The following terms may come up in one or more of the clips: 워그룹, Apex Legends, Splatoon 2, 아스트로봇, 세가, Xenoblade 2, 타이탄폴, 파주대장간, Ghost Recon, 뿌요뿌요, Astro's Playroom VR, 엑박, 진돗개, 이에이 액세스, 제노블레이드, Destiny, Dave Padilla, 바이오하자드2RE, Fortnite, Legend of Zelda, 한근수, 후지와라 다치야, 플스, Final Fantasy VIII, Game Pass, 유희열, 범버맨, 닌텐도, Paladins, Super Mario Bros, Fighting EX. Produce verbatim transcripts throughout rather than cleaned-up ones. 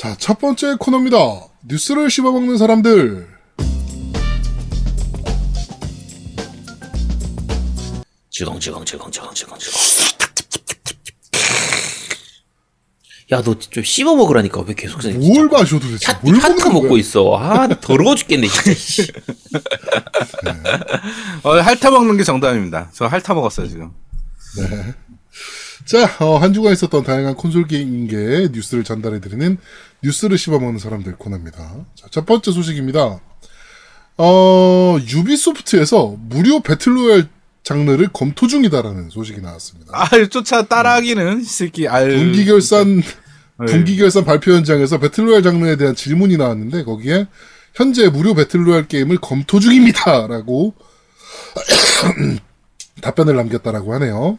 자, 첫 번째 코너입니다. 뉴스를 씹어먹는 사람들. 지공지공지공지공지공지공. 야, 너 좀 씹어 먹으라니까 왜 계속 뭘 진짜. 마셔 도대체? 뭘 먹는 거야? 먹고 있어. 아, 더러워 죽겠네 진짜. 네. 어, 핥아 먹는 게 정답입니다. 저 핥아 먹었어요 지금. 네. 자, 어, 한 주간 있었던 다양한 콘솔 게임계 뉴스를 전달해드리는 뉴스를 씹어먹는 사람들 코너입니다. 자, 첫 번째 소식입니다. 어, 유비소프트에서 무료 배틀로얄 장르를 검토 중이다라는 소식이 나왔습니다. 아, 쫓아 따라하기는, 이 새끼, 알. 분기결산, 분기결산 발표 현장에서 배틀로얄 장르에 대한 질문이 나왔는데, 거기에, 현재 무료 배틀로얄 게임을 검토 중입니다! 라고, 답변을 남겼다라고 하네요.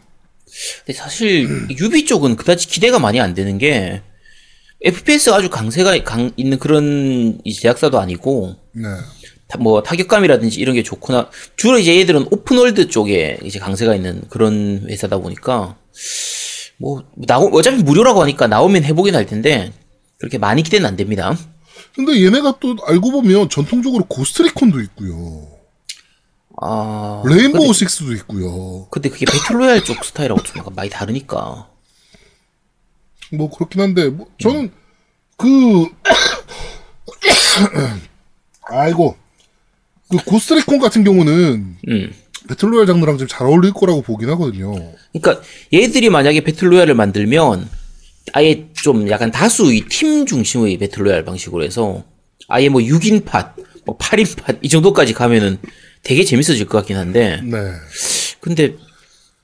근데 사실, 음. 유비 쪽은 그다지 기대가 많이 안 되는 게, 에프피에스가 아주 강세가 강, 있는 그런 제작사도 아니고, 네. 뭐 타격감이라든지 이런 게 좋거나 주로 이제 얘들은 오픈월드 쪽에 이제 강세가 있는 그런 회사다 보니까 뭐 나오 어차피 무료라고 하니까 나오면 해보긴 할 텐데 그렇게 많이 기대는 안 됩니다. 근데 얘네가 또 알고 보면 전통적으로 고스트리콘도 있고요. 아 레인보우 식스도 있고요. 근데 그게 배틀로얄 쪽 스타일하고 좀 약간 많이 다르니까. 뭐 그렇긴 한데 뭐 저는 음. 그 아이고. 그 고스트리콘 같은 경우는 음. 배틀로얄 장르랑 좀 잘 어울릴 거라고 보긴 하거든요. 그러니까 얘들이 만약에 배틀로얄을 만들면 아예 좀 약간 다수 이 팀 중심의 배틀로얄 방식으로 해서 아예 뭐 육 인 팟, 뭐 팔 인 팟 이 정도까지 가면은 되게 재밌어질 것 같긴 한데. 네. 근데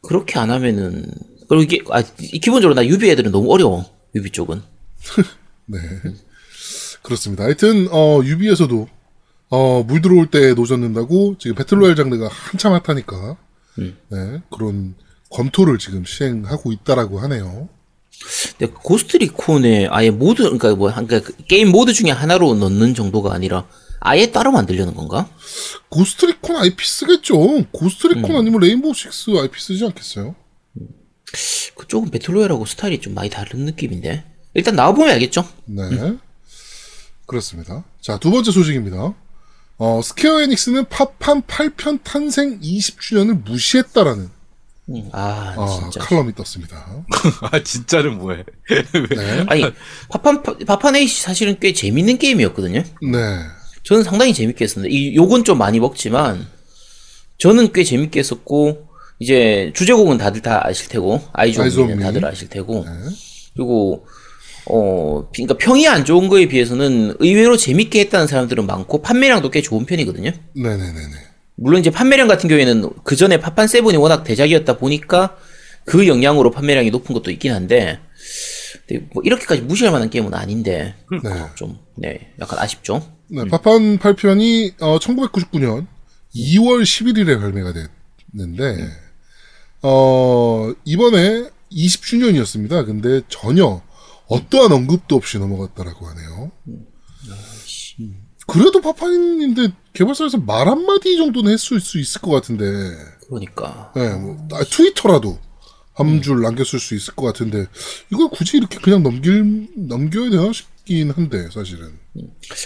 그렇게 안 하면은 그리고 이게 아 기본적으로 나 유비 애들은 너무 어려워. 유비 쪽은. 네. 그렇습니다. 하여튼 어 유비에서도 어, 물 들어올 때 노젓는다고 지금 배틀로얄 장르가 한참 핫하니까 음. 네, 그런 검토를 지금 시행하고 있다라고 하네요. 근데 고스트리콘에 아예 모드 그러니까 뭐 그러니까 게임 모드 중에 하나로 넣는 정도가 아니라 아예 따로 만들려는 건가? 고스트리콘 아이피 쓰겠죠. 고스트리콘 음. 아니면 레인보우 식스 아이피 쓰지 않겠어요? 그쪽은 배틀로얄하고 스타일이 좀 많이 다른 느낌인데 일단 나와보면 알겠죠. 네, 음. 그렇습니다. 자, 두 번째 소식입니다. 어, 스퀘어 에닉스는 팝판 팔 편 탄생 이십 주년을 무시했다라는 아, 어, 칼럼이 떴습니다. 아, 진짜는 뭐해? 네. 아니, 팝판 팝판 팔이 사실은 꽤 재밌는 게임이었거든요. 네. 저는 상당히 재밌게 했었는데 이 요건 좀 많이 먹지만 저는 꽤 재밌게 했었고 이제 주제곡은 다들 다 아실 테고 아이즈오미는 다들 아실 테고 네. 그리고 어, 그러니까 평이 안 좋은 거에 비해서는 의외로 재밌게 했다는 사람들은 많고 판매량도 꽤 좋은 편이거든요. 네네네네. 물론 이제 판매량 같은 경우에는 그 전에 팝판 세븐이 워낙 대작이었다 보니까 그 영향으로 판매량이 높은 것도 있긴 한데 뭐 이렇게까지 무시할 만한 게임은 아닌데 그러니까 네. 좀 네, 약간 아쉽죠. 네, 팝판 팔 편이 어, 천구백구십구 년 이월 십일일에 발매가 됐는데 네. 어, 이번에 이십 주년이었습니다. 근데 전혀 어떠한 언급도 없이 넘어갔다라고 하네요. 그래도 파판인데 개발사에서 말 한마디 정도는 했을 수 있을 것 같은데. 그러니까. 네, 뭐 트위터라도 한 줄 남겼을 수 있을 것 같은데 이걸 굳이 이렇게 그냥 넘길 넘겨야 되나 싶긴 한데 사실은.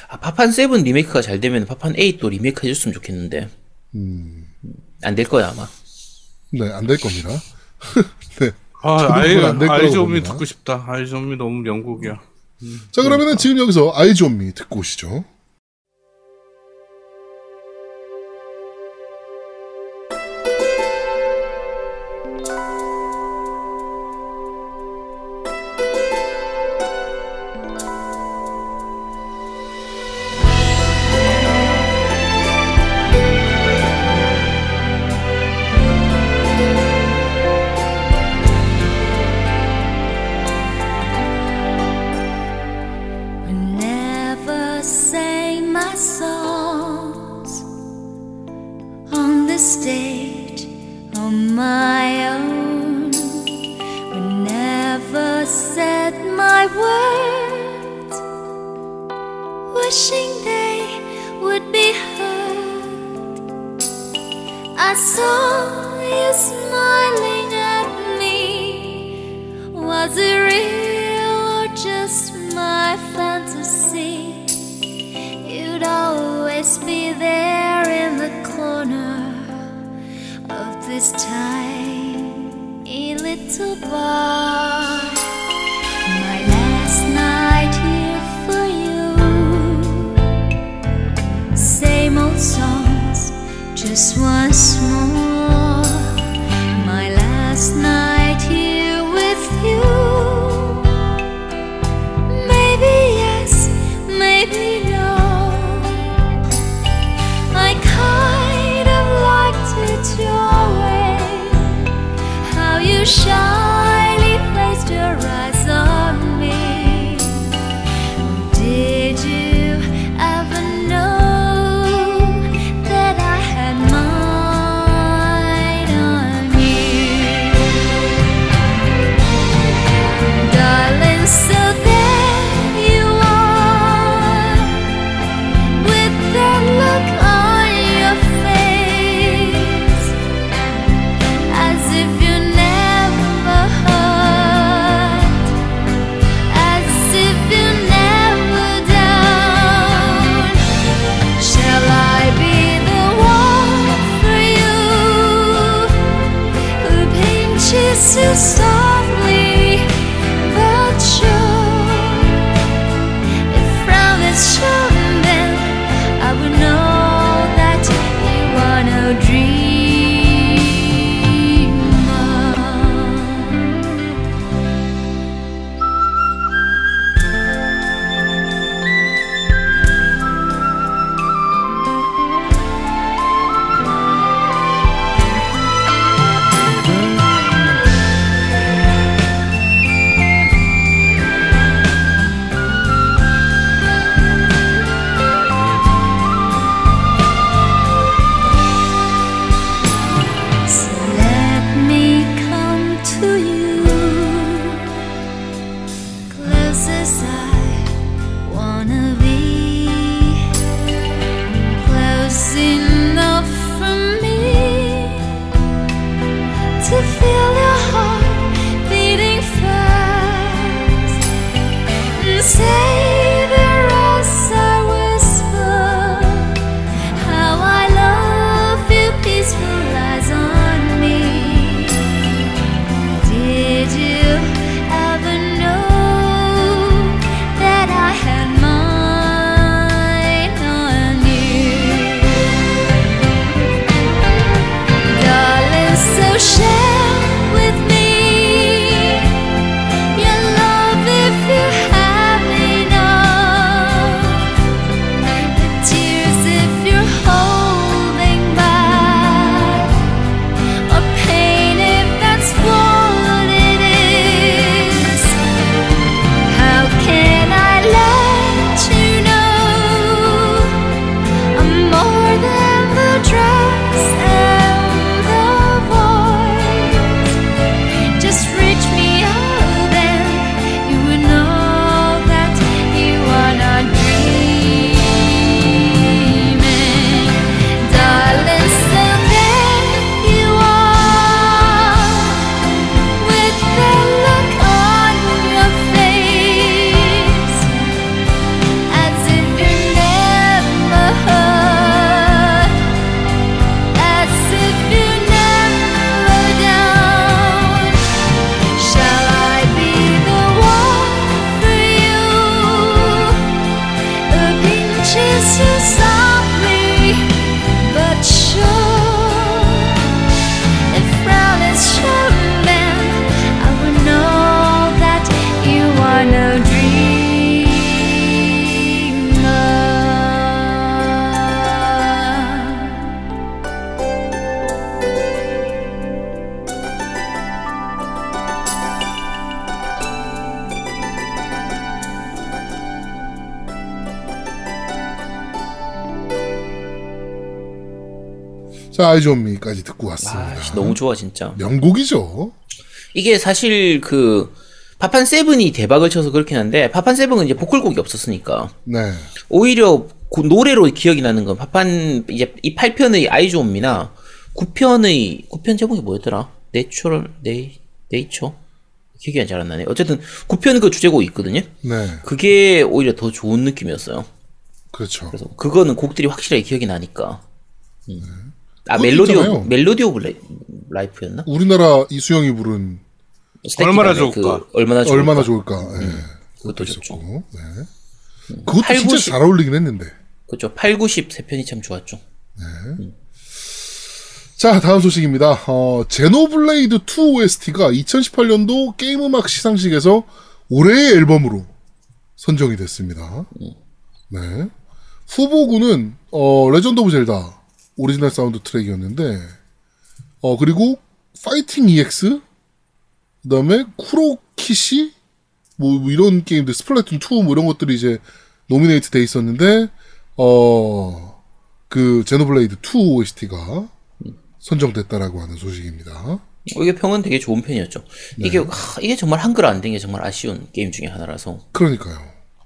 아, 파판 세븐 리메이크가 잘 되면 파판 팔도 리메이크 해줬으면 좋겠는데. 음. 안 될 거야 아마. 네, 안 될 겁니다. 네. 아, 아이, 아이즈오미 듣고 싶다. 아이즈오미 너무 명곡이야. 음, 자, 그러면은 그러니까. 지금 여기서 아이즈오미 듣고 오시죠. Was it real or just my fantasy? Just once more, my last night here with you. Maybe yes, maybe no. I kind of liked it your way, how you shyly placed your eyes on me. Did you ever know? 아이존미까지 듣고 왔습니다. 아, 너무 좋아 진짜. 명곡이죠. 이게 사실 그 파판 세븐이 대박을 쳐서 그렇긴 한데 파판 세븐은 이제 보컬곡이 없었으니까. 네. 오히려 그 노래로 기억이 나는 건 파판 이제 이 팔 편의 아이존미나 구 편의 구 편 제목이 뭐였더라? 내추럴 네 네이처 기억이 잘 안 나네. 어쨌든 구 편 그 주제곡이 있거든요. 네. 그게 오히려 더 좋은 느낌이었어요. 그렇죠. 그래서 그거는 곡들이 확실하게 기억이 나니까. 음. 네. 아 멜로디오 멜로디 오브 라이프였나? 우리나라 이수영이 부른 얼마나 좋을까? 그 얼마나 좋을까? 얼마나 좋을까? 음, 예. 그것도 좋고. 네. 음, 그것도 팔, 진짜 구십... 잘 어울리긴 했는데. 그렇죠. 팔, 구십 세 편이 참 좋았죠. 네. 음. 자, 다음 소식입니다. 어, 제노블레이드 투 오에스티가 이천십팔 년도 게임음악 시상식에서 올해의 앨범으로 선정이 됐습니다. 네. 후보군은 어, 레전드 오브 젤다 오리지널 사운드 트랙이었는데, 어, 그리고 파이팅 이엑스, 그 다음에 쿠로키시, 뭐, 뭐 이런 게임들, 스플래툰 투 뭐 이런 것들이 이제 노미네이트 돼 있었는데, 어, 그 제노블레이드 투 오에스티가 선정됐다라고 하는 소식입니다. 이게 평은 되게 좋은 편이었죠. 네. 이게, 하, 이게 정말 한글 안 된 게 정말 아쉬운 게임 중에 하나라서. 그러니까요.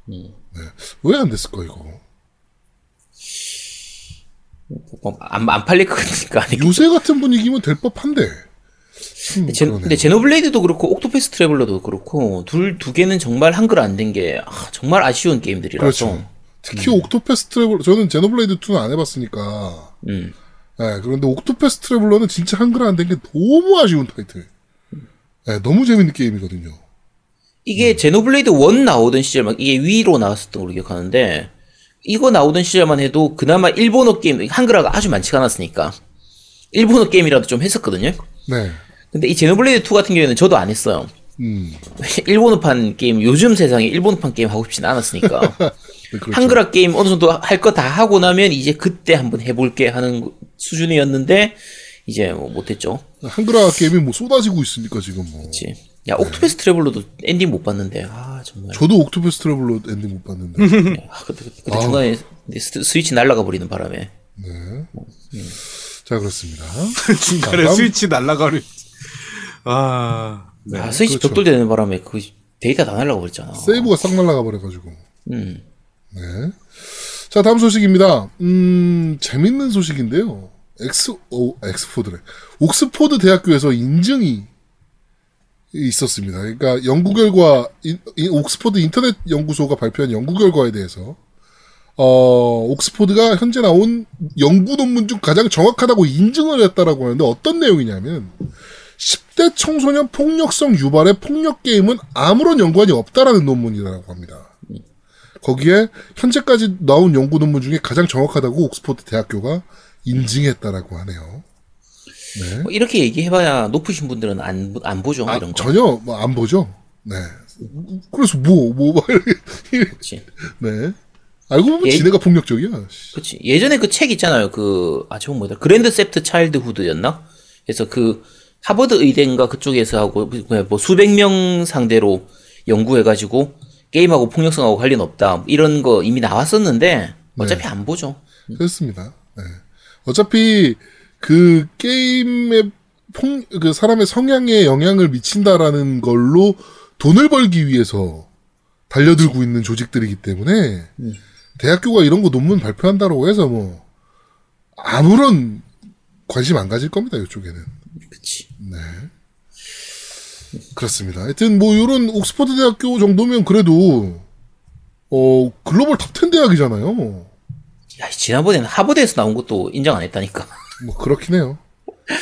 음. 네. 왜 안 됐을까, 이거? 안, 안 팔릴 것 같으니까. 아니겠죠? 요새 같은 분위기면 될 법한데. 음, 제, 근데 제노블레이드도 그렇고, 옥토패스 트래블러도 그렇고, 둘, 두 개는 정말 한글 안 된 게, 아, 정말 아쉬운 게임들이라서. 그렇죠. 특히 음. 옥토패스 트래블러, 저는 제노블레이드 투는 안 해봤으니까. 음. 네, 그런데 옥토패스 트래블러는 진짜 한글 안 된 게 너무 아쉬운 타이틀. 네, 너무 재밌는 게임이거든요. 이게 음. 제노블레이드 일 나오던 시절, 막 이게 위로 나왔었던 걸로 기억하는데, 이거 나오던 시절만 해도 그나마 일본어 게임, 한글화가 아주 많지가 않았으니까 일본어 게임이라도 좀 했었거든요. 네. 근데 이 제노블레이드 투 같은 경우에는 저도 안 했어요. 음. 일본어판 게임, 요즘 세상에 일본어판 게임 하고 싶진 않았으니까. 네, 그렇죠. 한글화 게임 어느 정도 할 거 다 하고 나면 이제 그때 한번 해볼게 하는 수준이었는데 이제 뭐 못했죠. 한글화 게임이 뭐 쏟아지고 있으니까 지금 뭐. 그치. 야, 옥토패스 네. 트래블러도 엔딩 못 봤는데. 아, 정말. 저도 옥토패스 트래블러 엔딩 못 봤는데. 아, 그때, 그때 아. 중간에 스위치 날아가 버리는 바람에. 네. 음. 자, 그렇습니다. 중간에 자, 스위치 날아가를. 아. 네. 아, 스위치 그렇죠. 벽돌되는 바람에 그 데이터 다 날아가 버렸잖아. 세이브가 싹 날아가 버려가지고. 음. 네. 자, 다음 소식입니다. 음, 재밌는 소식인데요. 엑스, 오, 엑스포드래. 옥스포드 대학교에서 인증이 있었습니다. 그러니까 연구 결과, 인, 인, 옥스포드 인터넷 연구소가 발표한 연구 결과에 대해서 어, 옥스포드가 현재 나온 연구 논문 중 가장 정확하다고 인증을 했다라고 하는데 어떤 내용이냐면 십 대 청소년 폭력성 유발의 폭력 게임은 아무런 연관이 없다라는 논문이라고 합니다. 거기에 현재까지 나온 연구 논문 중에 가장 정확하다고 옥스포드 대학교가 인증했다라고 하네요. 네. 뭐 이렇게 얘기해봐야 높으신 분들은 안, 안 보죠. 아, 이런 거. 전혀 뭐 안 보죠. 네. 그래서 뭐, 뭐, 막 이렇게. 그치. 네. 알고 보면 예, 지네가 폭력적이야. 그치. 예전에 그 책 있잖아요. 그, 아, 저건 뭐더라. 그랜드 세프트 차일드 후드였나? 그래서 그 하버드 의대인가 그쪽에서 하고 뭐 수백 명 상대로 연구해가지고 게임하고 폭력성하고 관련 없다. 이런 거 이미 나왔었는데 어차피 네. 안 보죠. 그렇습니다. 네. 어차피 그 게임의 폭, 그 사람의 성향에 영향을 미친다라는 걸로 돈을 벌기 위해서 달려들고 있는 조직들이기 때문에 음. 대학교가 이런 거 논문 발표한다라고 해서 뭐 아무런 관심 안 가질 겁니다. 이쪽에는. 그치. 네. 그렇습니다. 하여튼 뭐 이런 옥스퍼드 대학교 정도면 그래도 어 글로벌 탑십 대학이잖아요. 야, 지난번에는 하버드에서 나온 것도 인정 안 했다니까. 뭐 그렇긴 해요.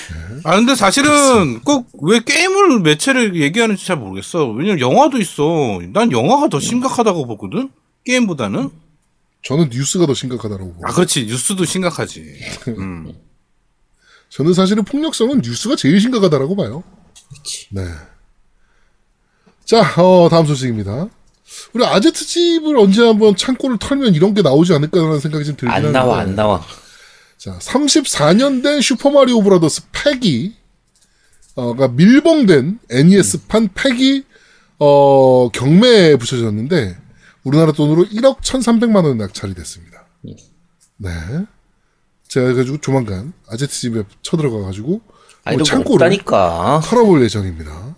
네. 아 근데 사실은 꼭 왜 게임을 매체를 얘기하는지 잘 모르겠어. 왜냐면 영화도 있어. 난 영화가 더 심각하다고 보거든. 게임보다는. 저는 뉴스가 더 심각하다고 보거든. 아 그렇지. 뉴스도 심각하지. 음. 저는 사실은 폭력성은 뉴스가 제일 심각하다라고 봐요. 그치. 네. 자, 어, 다음 소식입니다. 우리 아제트 집을 언제 한번 창고를 털면 이런 게 나오지 않을까라는 생각이 좀 들긴 안 하는데. 나와 안 나와. 자, 삼십사 년 된 슈퍼마리오 브라더스 패기, 어,가 밀봉된 엔 이 에스판 패기, 어, 경매에 붙여졌는데, 우리나라 돈으로 일억 천삼백만 원 낙찰이 됐습니다. 네. 제가 그래가지고 조만간 아제트 집에 쳐들어가가지고, 아니, 뭐 창고를 없다니까. 털어볼 예정입니다.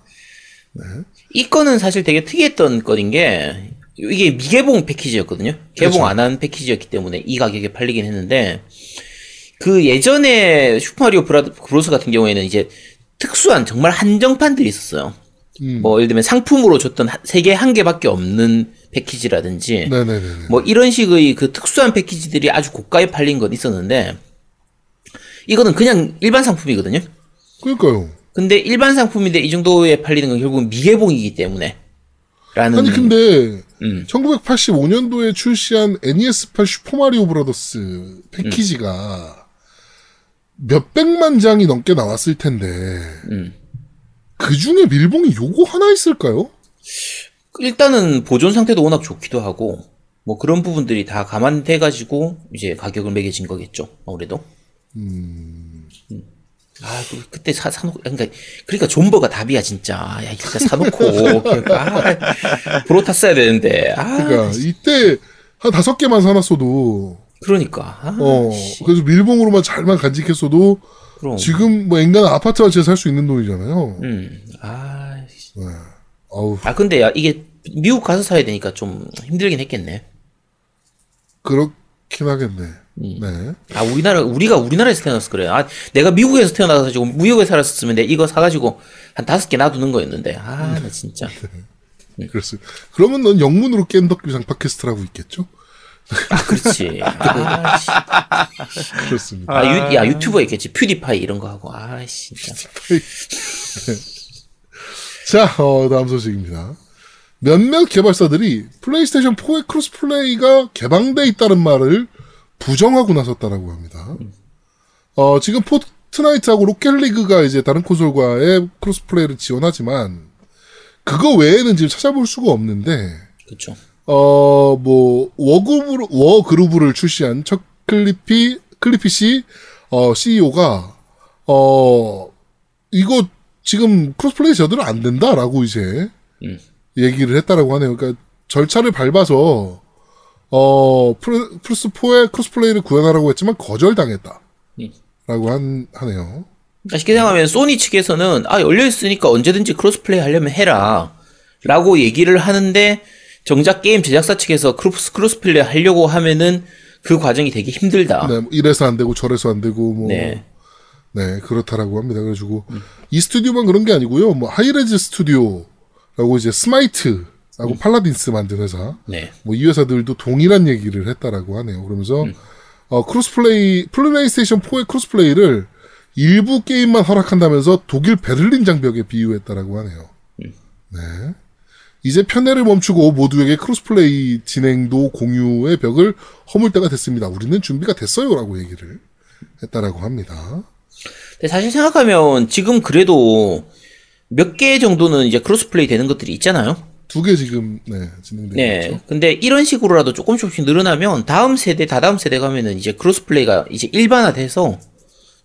네. 이 건은 사실 되게 특이했던 건인 게, 이게 미개봉 패키지였거든요. 개봉 그렇죠. 안 한 패키지였기 때문에 이 가격에 팔리긴 했는데, 그 예전에 슈퍼마리오 브로스 같은 경우에는 이제 특수한 정말 한정판들이 있었어요. 음. 뭐 예를 들면 상품으로 줬던 세계 한 개밖에 없는 패키지라든지 네네네네. 뭐 이런 식의 그 특수한 패키지들이 아주 고가에 팔린 건 있었는데 이거는 그냥 일반 상품이거든요. 그러니까요. 근데 일반 상품인데 이 정도에 팔리는 건 결국은 미개봉이기 때문에 라는 아니 근데 음. 천구백팔십오 년도에 출시한 엔 이 에스판 슈퍼마리오 브라더스 패키지가 음. 몇백만 장이 넘게 나왔을 텐데 음. 그중에 밀봉이 요거 하나 있을까요? 일단은 보존 상태도 워낙 좋기도 하고 뭐 그런 부분들이 다 감안돼가지고 이제 가격을 매겨진 거겠죠 아무래도. 음. 아 그때 사 사놓고 그러니까 그러니까 존버가 답이야 진짜. 야 진짜 사놓고 그러니까 아, 브로 탔어야 되는데. 아, 그러니까 이때 한 다섯 개만 사놨어도. 그러니까. 아, 어 씨. 그래서 밀봉으로만 잘만 간직했어도 그럼. 지금 뭐 앵간한 아파트 한 채 살 수 있는 돈이잖아요. 음. 아. 네. 아우. 아 근데 야 이게 미국 가서 사야 되니까 좀 힘들긴 했겠네. 그렇긴 하겠네. 음. 네. 아, 우리나라, 우리가 우리나라에서 태어나서 그래. 아, 내가 미국에서 태어나서 지금 무역에 살았었으면 내가 이거 사가지고 한 다섯 개 놔두는 거였는데. 아, 나 진짜. 네. 그렇습니다. 그러면 넌 영문으로 깬덕비상 팟캐스트라고 있겠죠? 아, 그렇지. 아이씨. 그렇습니다. 아, 유, 야, 유튜버 있겠지. 퓨디파이 이런 거 하고. 아, 진짜. 네. 자, 어, 다음 소식입니다. 몇몇 개발사들이 플레이스테이션 사의 크로스 플레이가 개방돼 있다는 말을 부정하고 나섰다라고 합니다. 어, 지금 포트나이트하고 로켓리그가 이제 다른 콘솔과의 크로스 플레이를 지원하지만 그거 외에는 지금 찾아볼 수가 없는데. 그렇죠. 어, 뭐 워그룹 워그룹을 출시한 첫 클리피 클리피 씨 어, 씨이오가 어, 이거 지금 크로스 플레이 제대로 안 된다라고 이제 음. 얘기를 했다라고 하네요. 그러니까 절차를 밟아서 어 플스 포의 크로스플레이를 구현하라고 했지만 거절당했다라고 네. 한, 하네요. 쉽게 생각하면 소니 측에서는 아 열려있으니까 언제든지 크로스플레이 하려면 해라 라고 얘기를 하는데 정작 게임 제작사 측에서 크로스, 크로스플레이 하려고 하면은 그 과정이 되게 힘들다. 네, 뭐 이래서 안되고 저래서 안되고 뭐 네. 네 그렇다라고 합니다. 그래가지고 음. 이 스튜디오만 그런 게 아니고요. 뭐 하이레즈 스튜디오 라고 이제 스마이트라고 음. 팔라딘스 만든 회사, 네. 뭐 이 회사들도 동일한 얘기를 했다라고 하네요. 그러면서 음. 어, 크로스플레이 플레이스테이션 사의 크로스플레이를 일부 게임만 허락한다면서 독일 베를린 장벽에 비유했다라고 하네요. 음. 네, 이제 편애를 멈추고 모두에게 크로스플레이 진행도 공유의 벽을 허물 때가 됐습니다. 우리는 준비가 됐어요라고 얘기를 했다라고 합니다. 근데 사실 생각하면 지금 그래도 몇 개 정도는 이제 크로스플레이 되는 것들이 있잖아요. 두 개 지금 네, 진행되고 네, 있죠. 근데 이런 식으로라도 조금씩 조금씩 늘어나면 다음 세대, 다다음 세대 가면은 이제 크로스플레이가 이제 일반화돼서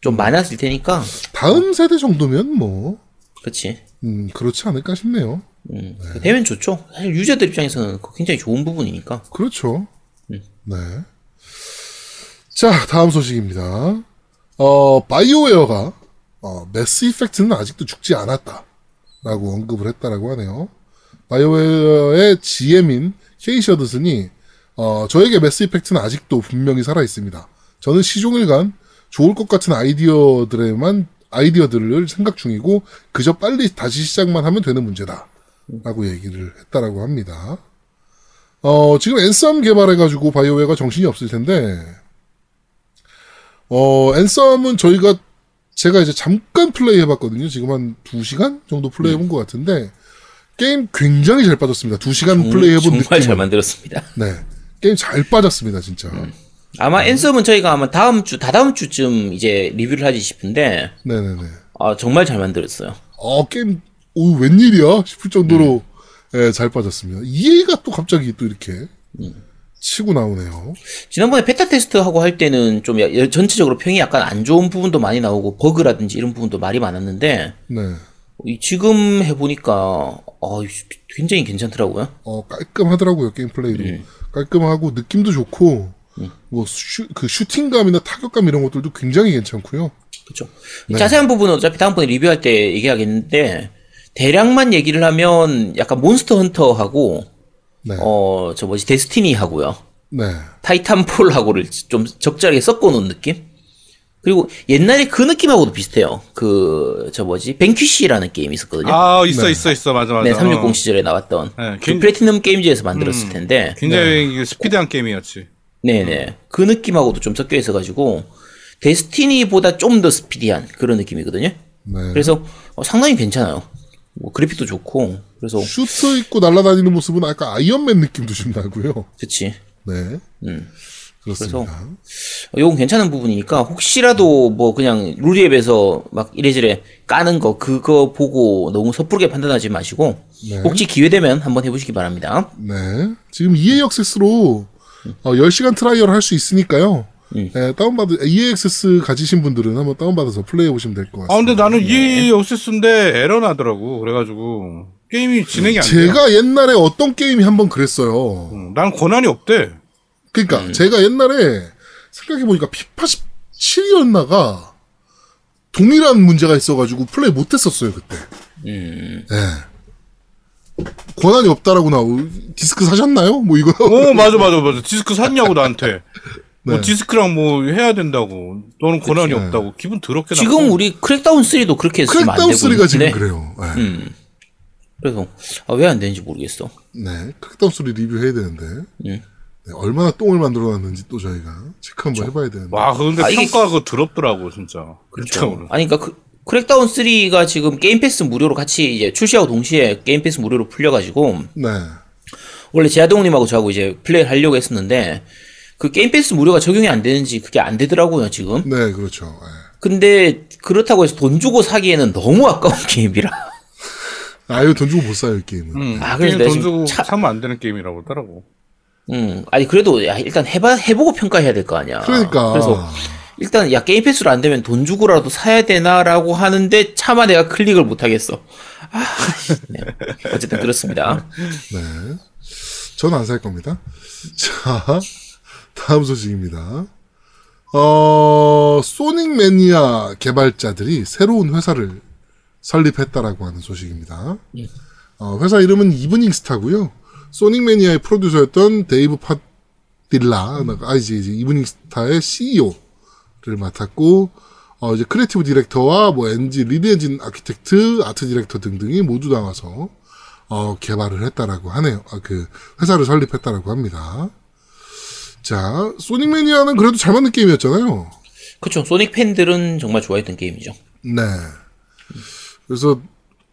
좀 많아질 테니까. 다음 세대 정도면 뭐. 그렇지. 음, 그렇지 않을까 싶네요. 음, 네. 되면 좋죠. 사실 유저들 입장에서는 굉장히 좋은 부분이니까. 그렇죠. 음. 네. 자, 다음 소식입니다. 어, 바이오웨어가 어, 매스 이펙트는 아직도 죽지 않았다. 라고 언급을 했다라고 하네요. 바이오웨어의 지엠인 케이 셔드슨이 어, 저에게 매스 이펙트는 아직도 분명히 살아있습니다. 저는 시종일관 좋을 것 같은 아이디어들에만 아이디어들을 생각 중이고 그저 빨리 다시 시작만 하면 되는 문제다. 라고 얘기를 했다라고 합니다. 어, 지금 앤썸 개발해가지고 바이오웨어가 정신이 없을 텐데 어, 앤썸은 저희가 제가 이제 잠깐 플레이 해봤거든요. 지금 한 두 시간 정도 플레이 해본 네. 것 같은데, 게임 굉장히 잘 빠졌습니다. 두 시간 플레이 해본 느낌. 정말 잘 만들었습니다. 네. 게임 잘 빠졌습니다, 진짜. 음. 아마 앤썸은 저희가 아마 다음 주, 다다음 주쯤 이제 리뷰를 하지 싶은데, 네네네. 아, 정말 잘 만들었어요. 어, 게임, 오, 웬일이야? 싶을 정도로, 예, 음. 네, 잘 빠졌습니다. 이에이가 또 갑자기 또 이렇게. 음. 치고 나오네요. 지난번에 베타 테스트하고 할 때는 좀 전체적으로 평이 약간 안 좋은 부분도 많이 나오고 버그라든지 이런 부분도 말이 많았는데 네. 지금 해보니까 어, 굉장히 괜찮더라고요. 어, 깔끔하더라고요. 게임 플레이도. 음. 깔끔하고 느낌도 좋고 음. 뭐 슈, 그 슈팅감이나 타격감 이런 것들도 굉장히 괜찮고요. 그렇죠. 네. 자세한 부분은 어차피 다음번에 리뷰할 때 얘기하겠는데 대략만 얘기를 하면 약간 몬스터 헌터하고 네. 어, 저 뭐지, 데스티니 하고요. 네. 타이탄폴 하고를 좀 적절하게 섞어 놓은 느낌? 그리고 옛날에 그 느낌하고도 비슷해요. 그, 저 뭐지, 뱅퀴시라는 게임이 있었거든요. 아, 있어, 네. 있어, 있어. 맞아, 맞아. 네, 삼백육십 시절에 나왔던. 네, 그 굉장히, 플래티넘 게임즈에서 만들었을 음, 텐데. 굉장히 네. 스피드한 게임이었지. 네네. 음. 그 느낌하고도 좀 섞여 있어가지고, 데스티니보다 좀 더 스피디한 그런 느낌이거든요. 네. 그래서 어, 상당히 괜찮아요. 뭐, 그래픽도 좋고, 그래서. 슈트 입고 날아다니는 모습은 아까 아이언맨 느낌도 좀 나고요. 그치. 네. 음. 그래서 요건 괜찮은 부분이니까 혹시라도 뭐 그냥 룰리앱에서 막 이래저래 까는 거 그거 보고 너무 섣부르게 판단하지 마시고 네. 혹시 기회되면 한번 해보시기 바랍니다. 네. 지금 이에이 액세스로 어, 열 시간 트라이얼 할 수 있으니까요. 음. 네, 다운받은 이에이 액세스 가지신 분들은 한번 다운받아서 플레이해보시면 될 것 같습니다. 아 근데 나는 이에이 액세스인데 에러 나더라고. 그래가지고 게임이 진행이 안 돼요. 제가 옛날에 어떤 게임이 한번 그랬어요. 음, 난 권한이 없대. 그러니까 음. 제가 옛날에 생각해보니까 피파 십칠이었나가 동일한 문제가 있어가지고 플레이 못했었어요 그때. 음. 네. 권한이 없다라고 나오고 디스크 사셨나요? 뭐 이거. 오 맞아 맞아 맞아. 디스크 샀냐고 나한테. 네. 뭐 디스크랑 뭐 해야 된다고. 너는 권한이 그치, 없다고. 네. 기분 더럽게 나. 지금 우리 크랙다운 쓰리도 그렇게 했으면 안 되고. 크랙다운 쓰리가 지금 그래요. 네. 음. 그래서 아, 왜 안 되는지 모르겠어. 네. 크랙다운 쓰리 리뷰해야 되는데. 네. 네, 얼마나 똥을 만들어놨는지 또 저희가 체크 한번 그렇죠. 해봐야 되는데. 와, 그런데 아, 평가가 이게... 더럽더라고 진짜. 그렇죠. 아니 그러니까 그, 크랙다운 쓰리가 지금 게임 패스 무료로 같이 이제 출시하고 동시에 게임 패스 무료로 풀려가지고. 네. 원래 제아동님하고 저하고 이제 플레이를 하려고 했었는데 그 게임 패스 무료가 적용이 안 되는지 그게 안 되더라고요 지금. 네, 그렇죠. 네. 근데 그렇다고 해서 돈 주고 사기에는 너무 아까운 게임이라. 아, 이거 돈 주고 못 사요 이 게임은. 음, 아, 그래서 게임 돈 주고 차... 사면 안 되는 게임이라고 하더라고. 음, 아니, 그래도, 야, 일단 해봐, 해보고 평가해야 될 거 아니야. 그러니까. 그래서, 일단, 야, 게임 패스로 안 되면 돈 주고라도 사야 되나라고 하는데, 차마 내가 클릭을 못 하겠어. 아, 네. 어쨌든 그렇습니다. 네. 저는 안 살 겁니다. 자, 다음 소식입니다. 어, 소닉 매니아 개발자들이 새로운 회사를 설립했다라고 하는 소식입니다. 어, 회사 이름은 이브닝 스타고요. 소닉 매니아의 프로듀서였던 데이브 파딜라, 음. 아, 이제, 이제, 이브닝 스타의 씨이오를 맡았고, 어, 이제, 크리에이티브 디렉터와, 뭐, 엔진, 리드 엔진 아키텍트, 아트 디렉터 등등이 모두 나와서, 어, 개발을 했다라고 하네요. 아, 그, 회사를 설립했다라고 합니다. 자, 소닉 매니아는 그래도 잘 만든 게임이었잖아요. 그쵸. 소닉 팬들은 정말 좋아했던 게임이죠. 네. 그래서,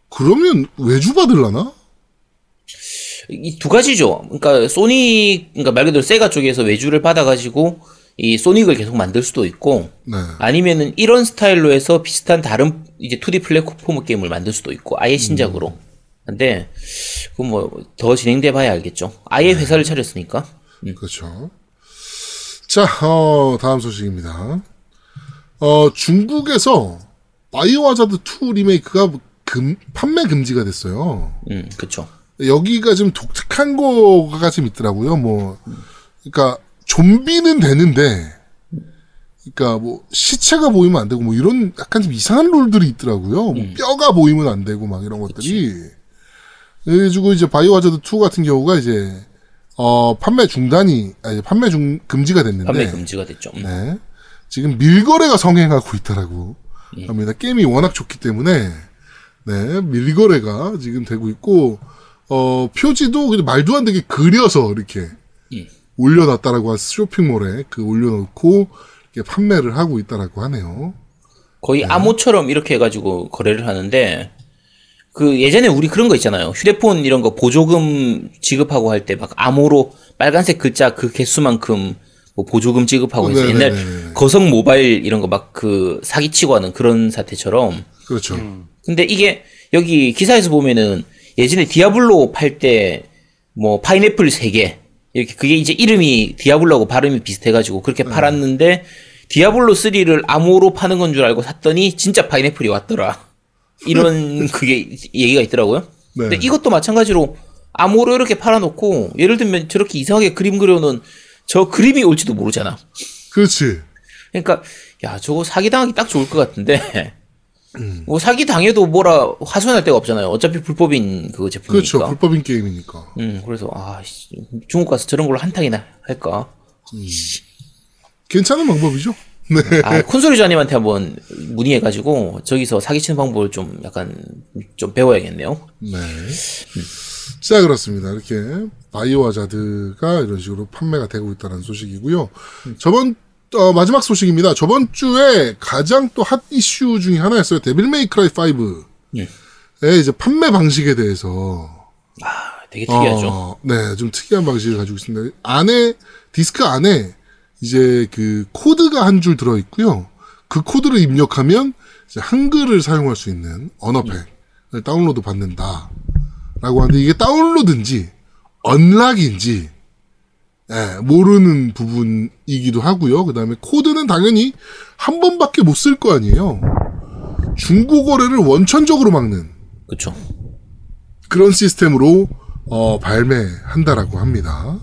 그러면, 왜 주받으려나? 이 두 가지죠. 그러니까 소닉, 그러니까 말 그대로 세가 쪽에서 외주를 받아가지고 이 소닉을 계속 만들 수도 있고, 네. 아니면은 이런 스타일로 해서 비슷한 다른 이제 투디 플랫폼 게임을 만들 수도 있고, 아예 신작으로. 음. 근데 그건 뭐 더 진행돼봐야 알겠죠. 아예 네. 회사를 차렸으니까. 음. 그렇죠. 자, 어, 다음 소식입니다. 어, 중국에서 바이오하자드 투 리메이크가 금, 판매 금지가 됐어요. 음, 그렇죠. 여기가 좀 독특한 거가 좀 있더라고요. 뭐, 그러니까 좀비는 되는데, 그러니까 뭐 시체가 보이면 안 되고 뭐 이런 약간 좀 이상한 룰들이 있더라고요. 뭐 뼈가 보이면 안 되고 막 이런 것들이. 그래가지고 이제 바이오하자드 투 같은 경우가 이제 어 판매 중단이 아니 판매 중 금지가 됐는데. 판매 금지가 됐죠. 네, 지금 밀거래가 성행하고 있더라고 예. 합니다. 게임이 워낙 좋기 때문에 네 밀거래가 지금 되고 있고. 어, 표지도 말도 안 되게 그려서 이렇게 예. 올려놨다라고 한 쇼핑몰에 그 올려놓고 이렇게 판매를 하고 있다라고 하네요. 거의 네. 암호처럼 이렇게 해가지고 거래를 하는데 그 예전에 우리 그런 거 있잖아요. 휴대폰 이런 거 보조금 지급하고 할 때 막 암호로 빨간색 글자 그 개수만큼 뭐 보조금 지급하고 어, 해서 옛날 거성 모바일 이런 거 막 그 사기치고 하는 그런 사태처럼. 그렇죠. 음. 근데 이게 여기 기사에서 보면은 예전에 디아블로 팔 때, 뭐, 파인애플 세 개. 이렇게, 그게 이제 이름이 디아블로하고 발음이 비슷해가지고 그렇게 네. 팔았는데, 디아블로 쓰리를 암호로 파는 건 줄 알고 샀더니, 진짜 파인애플이 왔더라. 이런, 그게, 얘기가 있더라고요. 네. 근데 이것도 마찬가지로 암호로 이렇게 팔아놓고, 예를 들면 저렇게 이상하게 그림 그려놓은 저 그림이 올지도 모르잖아. 그렇지. 그러니까, 야, 저거 사기당하기 딱 좋을 것 같은데. 음. 뭐 사기 당해도 뭐라 하소연할 데가 없잖아요. 어차피 불법인 그 제품이니까. 그렇죠. 불법인 게임이니까. 음, 그래서 아 중국 가서 저런 걸로 한탕이나 할까. 음. 괜찮은 방법이죠. 네. 아, 콘솔이자님한테 한번 문의해가지고 저기서 사기치는 방법을 좀 약간 좀 배워야겠네요. 네. 음. 자 그렇습니다. 이렇게 바이오하자드가 이런 식으로 판매가 되고 있다는 소식이고요. 음. 저번 어, 마지막 소식입니다. 저번 주에 가장 또 핫 이슈 중에 하나였어요. 데빌 메이 크라이 파이브의 예. 이제 판매 방식에 대해서. 아, 되게 특이하죠. 어, 네, 좀 특이한 방식을 가지고 있습니다. 안에, 디스크 안에 이제 그 코드가 한 줄 들어 있고요. 그 코드를 입력하면 이제 한글을 사용할 수 있는 언어팩을 음. 다운로드 받는다라고 하는데 이게 다운로드인지 언락인지 예, 모르는 부분이기도 하고요. 그 다음에 코드는 당연히 한 번밖에 못 쓸 거 아니에요. 중고 거래를 원천적으로 막는 그쵸. 그런 시스템으로 어, 발매한다라고 합니다.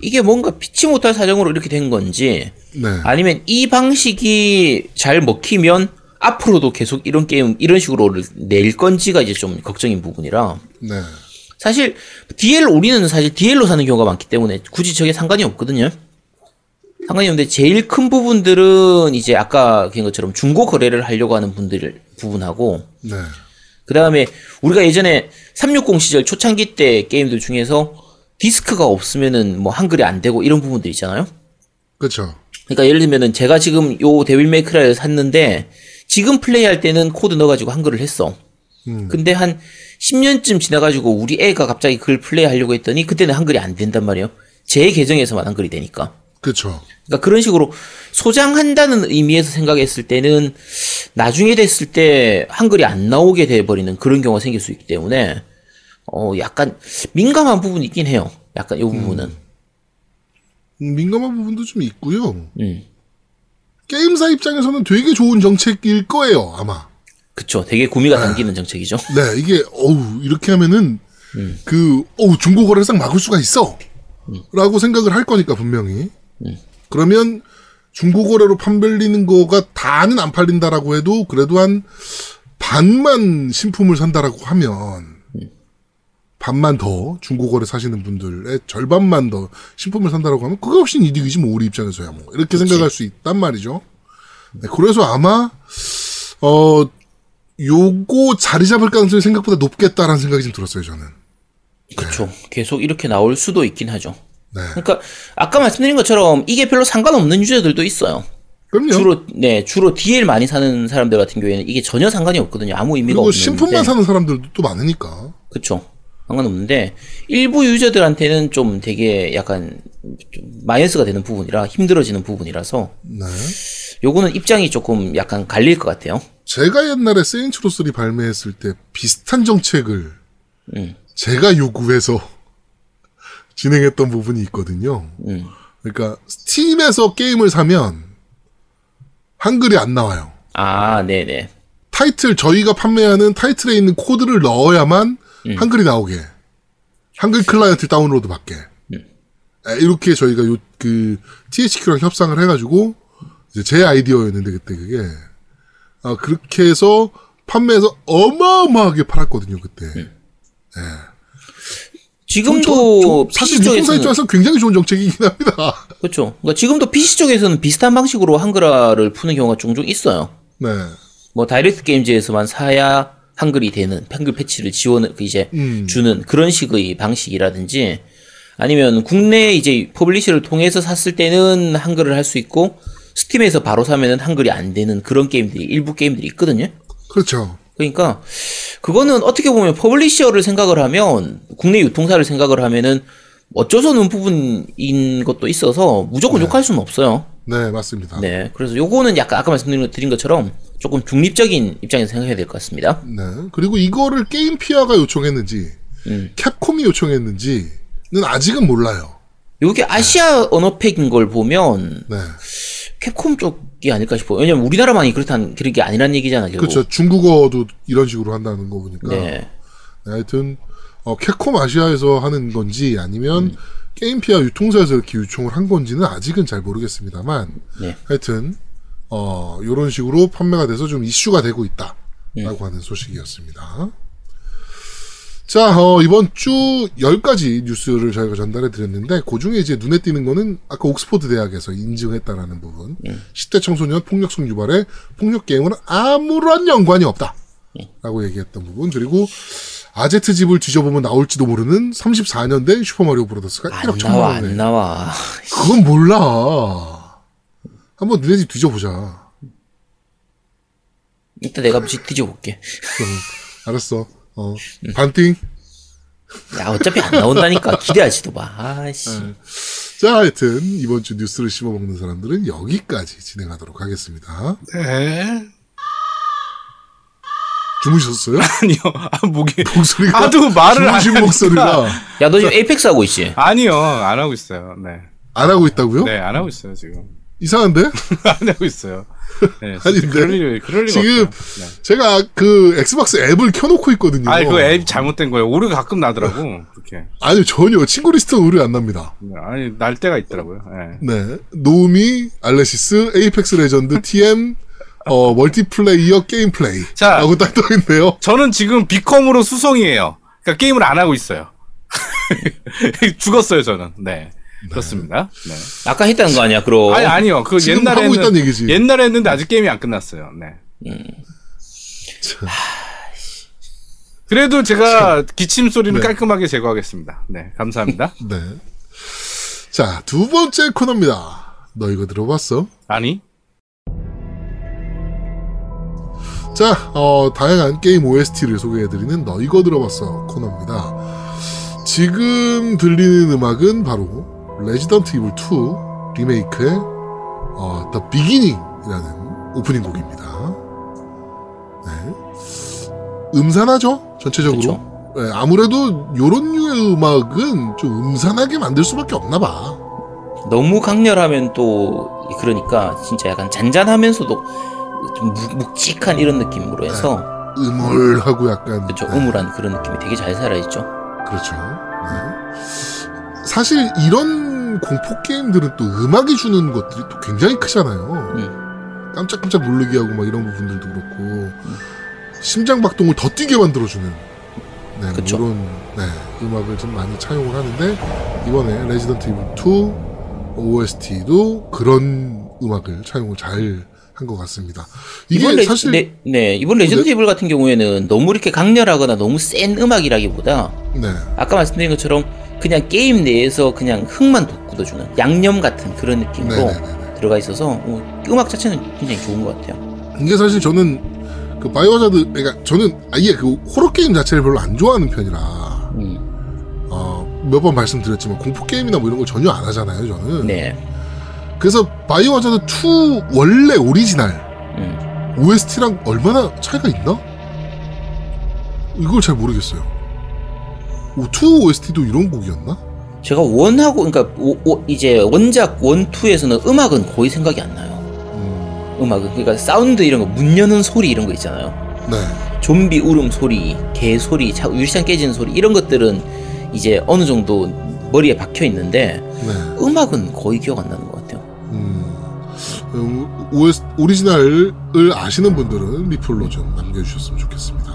이게 뭔가 피치 못할 사정으로 이렇게 된 건지 네. 아니면 이 방식이 잘 먹히면 앞으로도 계속 이런 게임 이런 식으로 낼 건지가 이제 좀 걱정인 부분이라 네. 사실 디엘 우리는 사실 디엘로 사는 경우가 많기 때문에 굳이 저게 상관이 없거든요. 상관이 없는데 제일 큰 부분들은 이제 아까 그런 것처럼 중고 거래를 하려고 하는 분들 부분하고 네. 그 다음에 우리가 예전에 삼백육십 시절 초창기 때 게임들 중에서 디스크가 없으면은 뭐 한글이 안 되고 이런 부분들 있잖아요. 그렇죠. 그러니까 예를 들면은 제가 지금 요 데빌 메이 크라이를 샀는데 지금 플레이할 때는 코드 넣어가지고 한글을 했어. 음. 근데 한 십 년쯤 지나가지고 우리 애가 갑자기 그걸 플레이하려고 했더니 그때는 한글이 안 된단 말이에요. 제 계정에서만 한글이 되니까. 그렇죠. 그러니까 그런 식으로 소장한다는 의미에서 생각했을 때는 나중에 됐을 때 한글이 안 나오게 돼버리는 그런 경우가 생길 수 있기 때문에 어 약간 민감한 부분이 있긴 해요. 약간 이 부분은 음, 민감한 부분도 좀 있고요. 음. 게임사 입장에서는 되게 좋은 정책일 거예요, 아마. 그쵸. 되게 구미가 당기는 정책이죠. 네, 이게 어우 이렇게 하면은 음. 그 어우 중고 거래를 싹 막을 수가 있어. 음. 라고 생각을 할 거니까 분명히. 음. 그러면 중고 거래로 판별리는 거가 다는 안 팔린다라고 해도 그래도 한 반만 신품을 산다라고 하면 음. 반만 더 중고 거래 사시는 분들의 절반만 더 신품을 산다라고 하면 그게 훨씬 이득이지 뭐 우리 입장에서야 뭐 이렇게 그치. 생각할 수 있단 말이죠. 네, 그래서 아마 어. 요거 자리 잡을 가능성이 생각보다 높겠다라는 생각이 좀 들었어요, 저는. 그렇죠. 네. 계속 이렇게 나올 수도 있긴 하죠. 네. 그러니까 아까 말씀드린 것처럼 이게 별로 상관없는 유저들도 있어요. 그럼요. 주로 네, 주로 디엘 많이 사는 사람들 같은 경우에는 이게 전혀 상관이 없거든요. 아무 의미가 없는데. 그리고 신품만 사는 사람들도 또 많으니까. 그렇죠. 상관없는데 일부 유저들한테는 좀 되게 약간 좀 마이너스가 되는 부분이라 힘들어지는 부분이라서 네. 요거는 입장이 조금 약간 갈릴 것 같아요. 제가 옛날에 세인츠로쓰리 발매했을 때 비슷한 정책을 음. 제가 요구해서 진행했던 부분이 있거든요. 음. 그러니까 스팀에서 게임을 사면 한글이 안 나와요. 아, 네네. 타이틀, 저희가 판매하는 타이틀에 있는 코드를 넣어야만 음. 한글이 나오게. 한글 클라이언트 다운로드 받게. 음. 이렇게 저희가 요, 그, 티에이치큐랑 협상을 해가지고 이제 제 아이디어였는데 그때 그게. 아, 그렇게 해서 판매해서 어마어마하게 팔았거든요, 그때. 네. 네. 지금도 저, 사실 피씨 쪽에서는 입장에서 굉장히 좋은 정책이긴 합니다. 그렇죠. 그러니까 지금도 피씨 쪽에서는 비슷한 방식으로 한글화를 푸는 경우가 종종 있어요. 네. 뭐 다이렉트 게임즈에서만 사야 한글이 되는 한글 패치를 지원을 이제 음. 주는 그런 식의 방식이라든지 아니면 국내 이제 퍼블리셔를 통해서 샀을 때는 한글을 할 수 있고. 스팀에서 바로 사면은 한글이 안 되는 그런 게임들이 일부 게임들이 있거든요. 그렇죠. 그러니까 그거는 어떻게 보면 퍼블리셔를 생각을 하면 국내 유통사를 생각을 하면은 어쩔 수 없는 부분인 것도 있어서 무조건 네. 욕할 수는 없어요. 네, 맞습니다. 네, 그래서 요거는 약간 아까 말씀드린 것처럼 조금 중립적인 입장에서 생각해야 될 것 같습니다. 네, 그리고 이거를 게임피아가 요청했는지 음. 캡콤이 요청했는지는 아직은 몰라요. 요게 아시아 네. 언어팩인 걸 보면 네. 캡콤 쪽이 아닐까 싶어요. 왜냐면 우리나라만이 그렇다는 그런 게 아니란 얘기잖아. 결국. 그렇죠. 중국어도 이런 식으로 한다는 거 보니까. 네. 네, 하여튼 어, 캡콤 아시아에서 하는 건지 아니면 음. 게임피아 유통사에서 이렇게 요청을 한 건지는 아직은 잘 모르겠습니다만 네. 하여튼 어, 이런 식으로 판매가 돼서 좀 이슈가 되고 있다라고 네. 하는 소식이었습니다. 자, 어, 이번 주 열 가지 뉴스를 저희가 전달해 드렸는데, 그 중에 이제 눈에 띄는 거는 아까 옥스포드 대학에서 인증했다라는 부분. 네. 십 대 청소년 폭력성 유발에 폭력게임은 아무런 연관이 없다. 네. 라고 얘기했던 부분. 그리고 아제트 집을 뒤져보면 나올지도 모르는 삼십사 년 된 슈퍼마리오 브로더스가 일억 천만 원에. 안 나와, 안 나와. 그건 몰라. 한번 눈에 뒤져보자. 이따 내가 뒤져볼게. 알았어. 어, 반띵. 야, 어차피 안 나온다니까 기대하지도 마. 아이씨. 네. 자, 하여튼 이번 주 뉴스를 씹어먹는 사람들은 여기까지 진행하도록 하겠습니다. 네. 주무셨어요? 아니요. 아, 목이 목소리가 아도 말을 안 하니까. 목소리가. 야, 너 지금 에이펙스 하고 있지? 아니요, 안 하고 있어요. 네. 안 하고 있다고요? 네, 안 하고 있어요 지금. 이상한데? 안 하고 있어요. 네, 아닌데. 그럴 일, 그럴 일 지금 네. 제가 그 엑스박스 앱을 켜놓고 있거든요. 아니, 그 앱 잘못된 거예요. 오류가 가끔 나더라고. 그렇게. 아니, 전혀 친구 리스트는 오류 안 납니다. 아니, 날 때가 있더라고요. 네. 네. 노우미, 알레시스, 에이펙스 레전드, 티엠. 어, 멀티플레이어 게임 플레이. 자. 라고 딱 떠있네요. 저는 지금 비컴으로 수성이에요. 그니까 게임을 안 하고 있어요. 죽었어요, 저는. 네. 네. 그렇습니다. 네. 아까 했다는 거 아니야, 그럼? 아니, 아니요. 그 옛날에. 하고 있다는 얘기지. 옛날에 했는데 아직 게임이 안 끝났어요. 네. 음. 참. 그래도 제가 참. 기침 소리는 네. 깔끔하게 제거하겠습니다. 네. 감사합니다. 네. 자, 두 번째 코너입니다. 너 이거 들어봤어? 아니. 자, 어, 다양한 게임 오에스티를 소개해드리는 너 이거 들어봤어 코너입니다. 지금 들리는 음악은 바로 레지던트 이블 투 리메이크의 어, The Beginning이라는 오프닝 곡입니다. 네. 음산하죠? 전체적으로. 네, 아무래도 요런 류의 음악은 좀 음산하게 만들 수밖에 없나 봐. 너무 강렬하면 또 그러니까 진짜 약간 잔잔하면서도 좀 묵직한 이런 느낌으로 해서 네. 음울하고 약간 그렇죠. 네. 음울한 그런 느낌이 되게 잘 살아있죠. 그렇죠. 네. 사실 이런 공포게임들은 또 음악이 주는 것들이 또 굉장히 크잖아요. 음. 깜짝깜짝 놀라게 하고 막 이런 부분들도 그렇고 음. 심장박동을 더 뛰게 만들어주는 네, 그렇죠. 뭐 이런 네, 음악을 좀 많이 차용을 하는데 이번에 레지던트 이블 투 오에스티도 그런 음악을 차용을 잘 한 것 같습니다. 이게 이번 레, 사실 네, 네 이번 레전드 이블 같은 경우에는 너무 이렇게 강렬하거나 너무 센 음악이라기보다 네. 아까 말씀드린 것처럼 그냥 게임 내에서 그냥 흥만 돋구어주는 양념 같은 그런 느낌으로 네네네네. 들어가 있어서 음악 자체는 굉장히 좋은 것 같아요. 이게 사실 저는 그 바이오하자드 그러니까 저는 아예 그 호러 게임 자체를 별로 안 좋아하는 편이라 음. 어, 몇 번 말씀드렸지만 공포 게임이나 뭐 이런 걸 전혀 안 하잖아요, 저는. 네. 그래서 바이오하자드 투 원래 오리지널 음. 오에스티랑 얼마나 차이가 있나? 이걸 잘 모르겠어요. 오, 투 오에스티도 이런 곡이었나? 제가 원하고 그러니까 오, 오, 이제 원작 원, 투에서는 음악은 거의 생각이 안 나요. 음. 음악은 그러니까 사운드 이런 거, 문 여는 소리 이런 거 있잖아요. 네. 좀비 울음 소리, 개 소리, 유리창 깨지는 소리 이런 것들은 이제 어느 정도 머리에 박혀 있는데 네. 음악은 거의 기억 안 나는 것 같아요. 음, 오에스, 오리지널을 아시는 분들은 리플로 좀 남겨주셨으면 좋겠습니다.